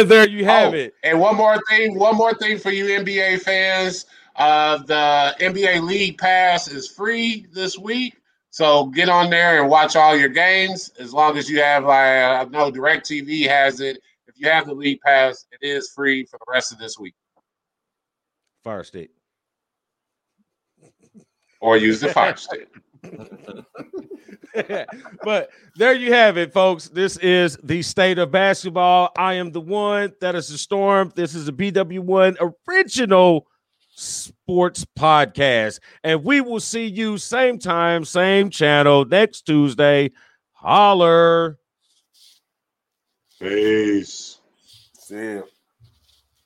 there you have it. And one more thing for you NBA fans. The NBA League Pass is free this week. So get on there and watch all your games. As long as you have, I know DirecTV has it. If you have the League Pass, it is free for the rest of this week. Fire Stick. Or use the Fire Stick. But there you have it, folks. This is the State of Basketball. I am the one. That is the Storm. This is a BW1 original sports podcast. And we will see you same time, same channel next Tuesday. Holler. Peace. See you.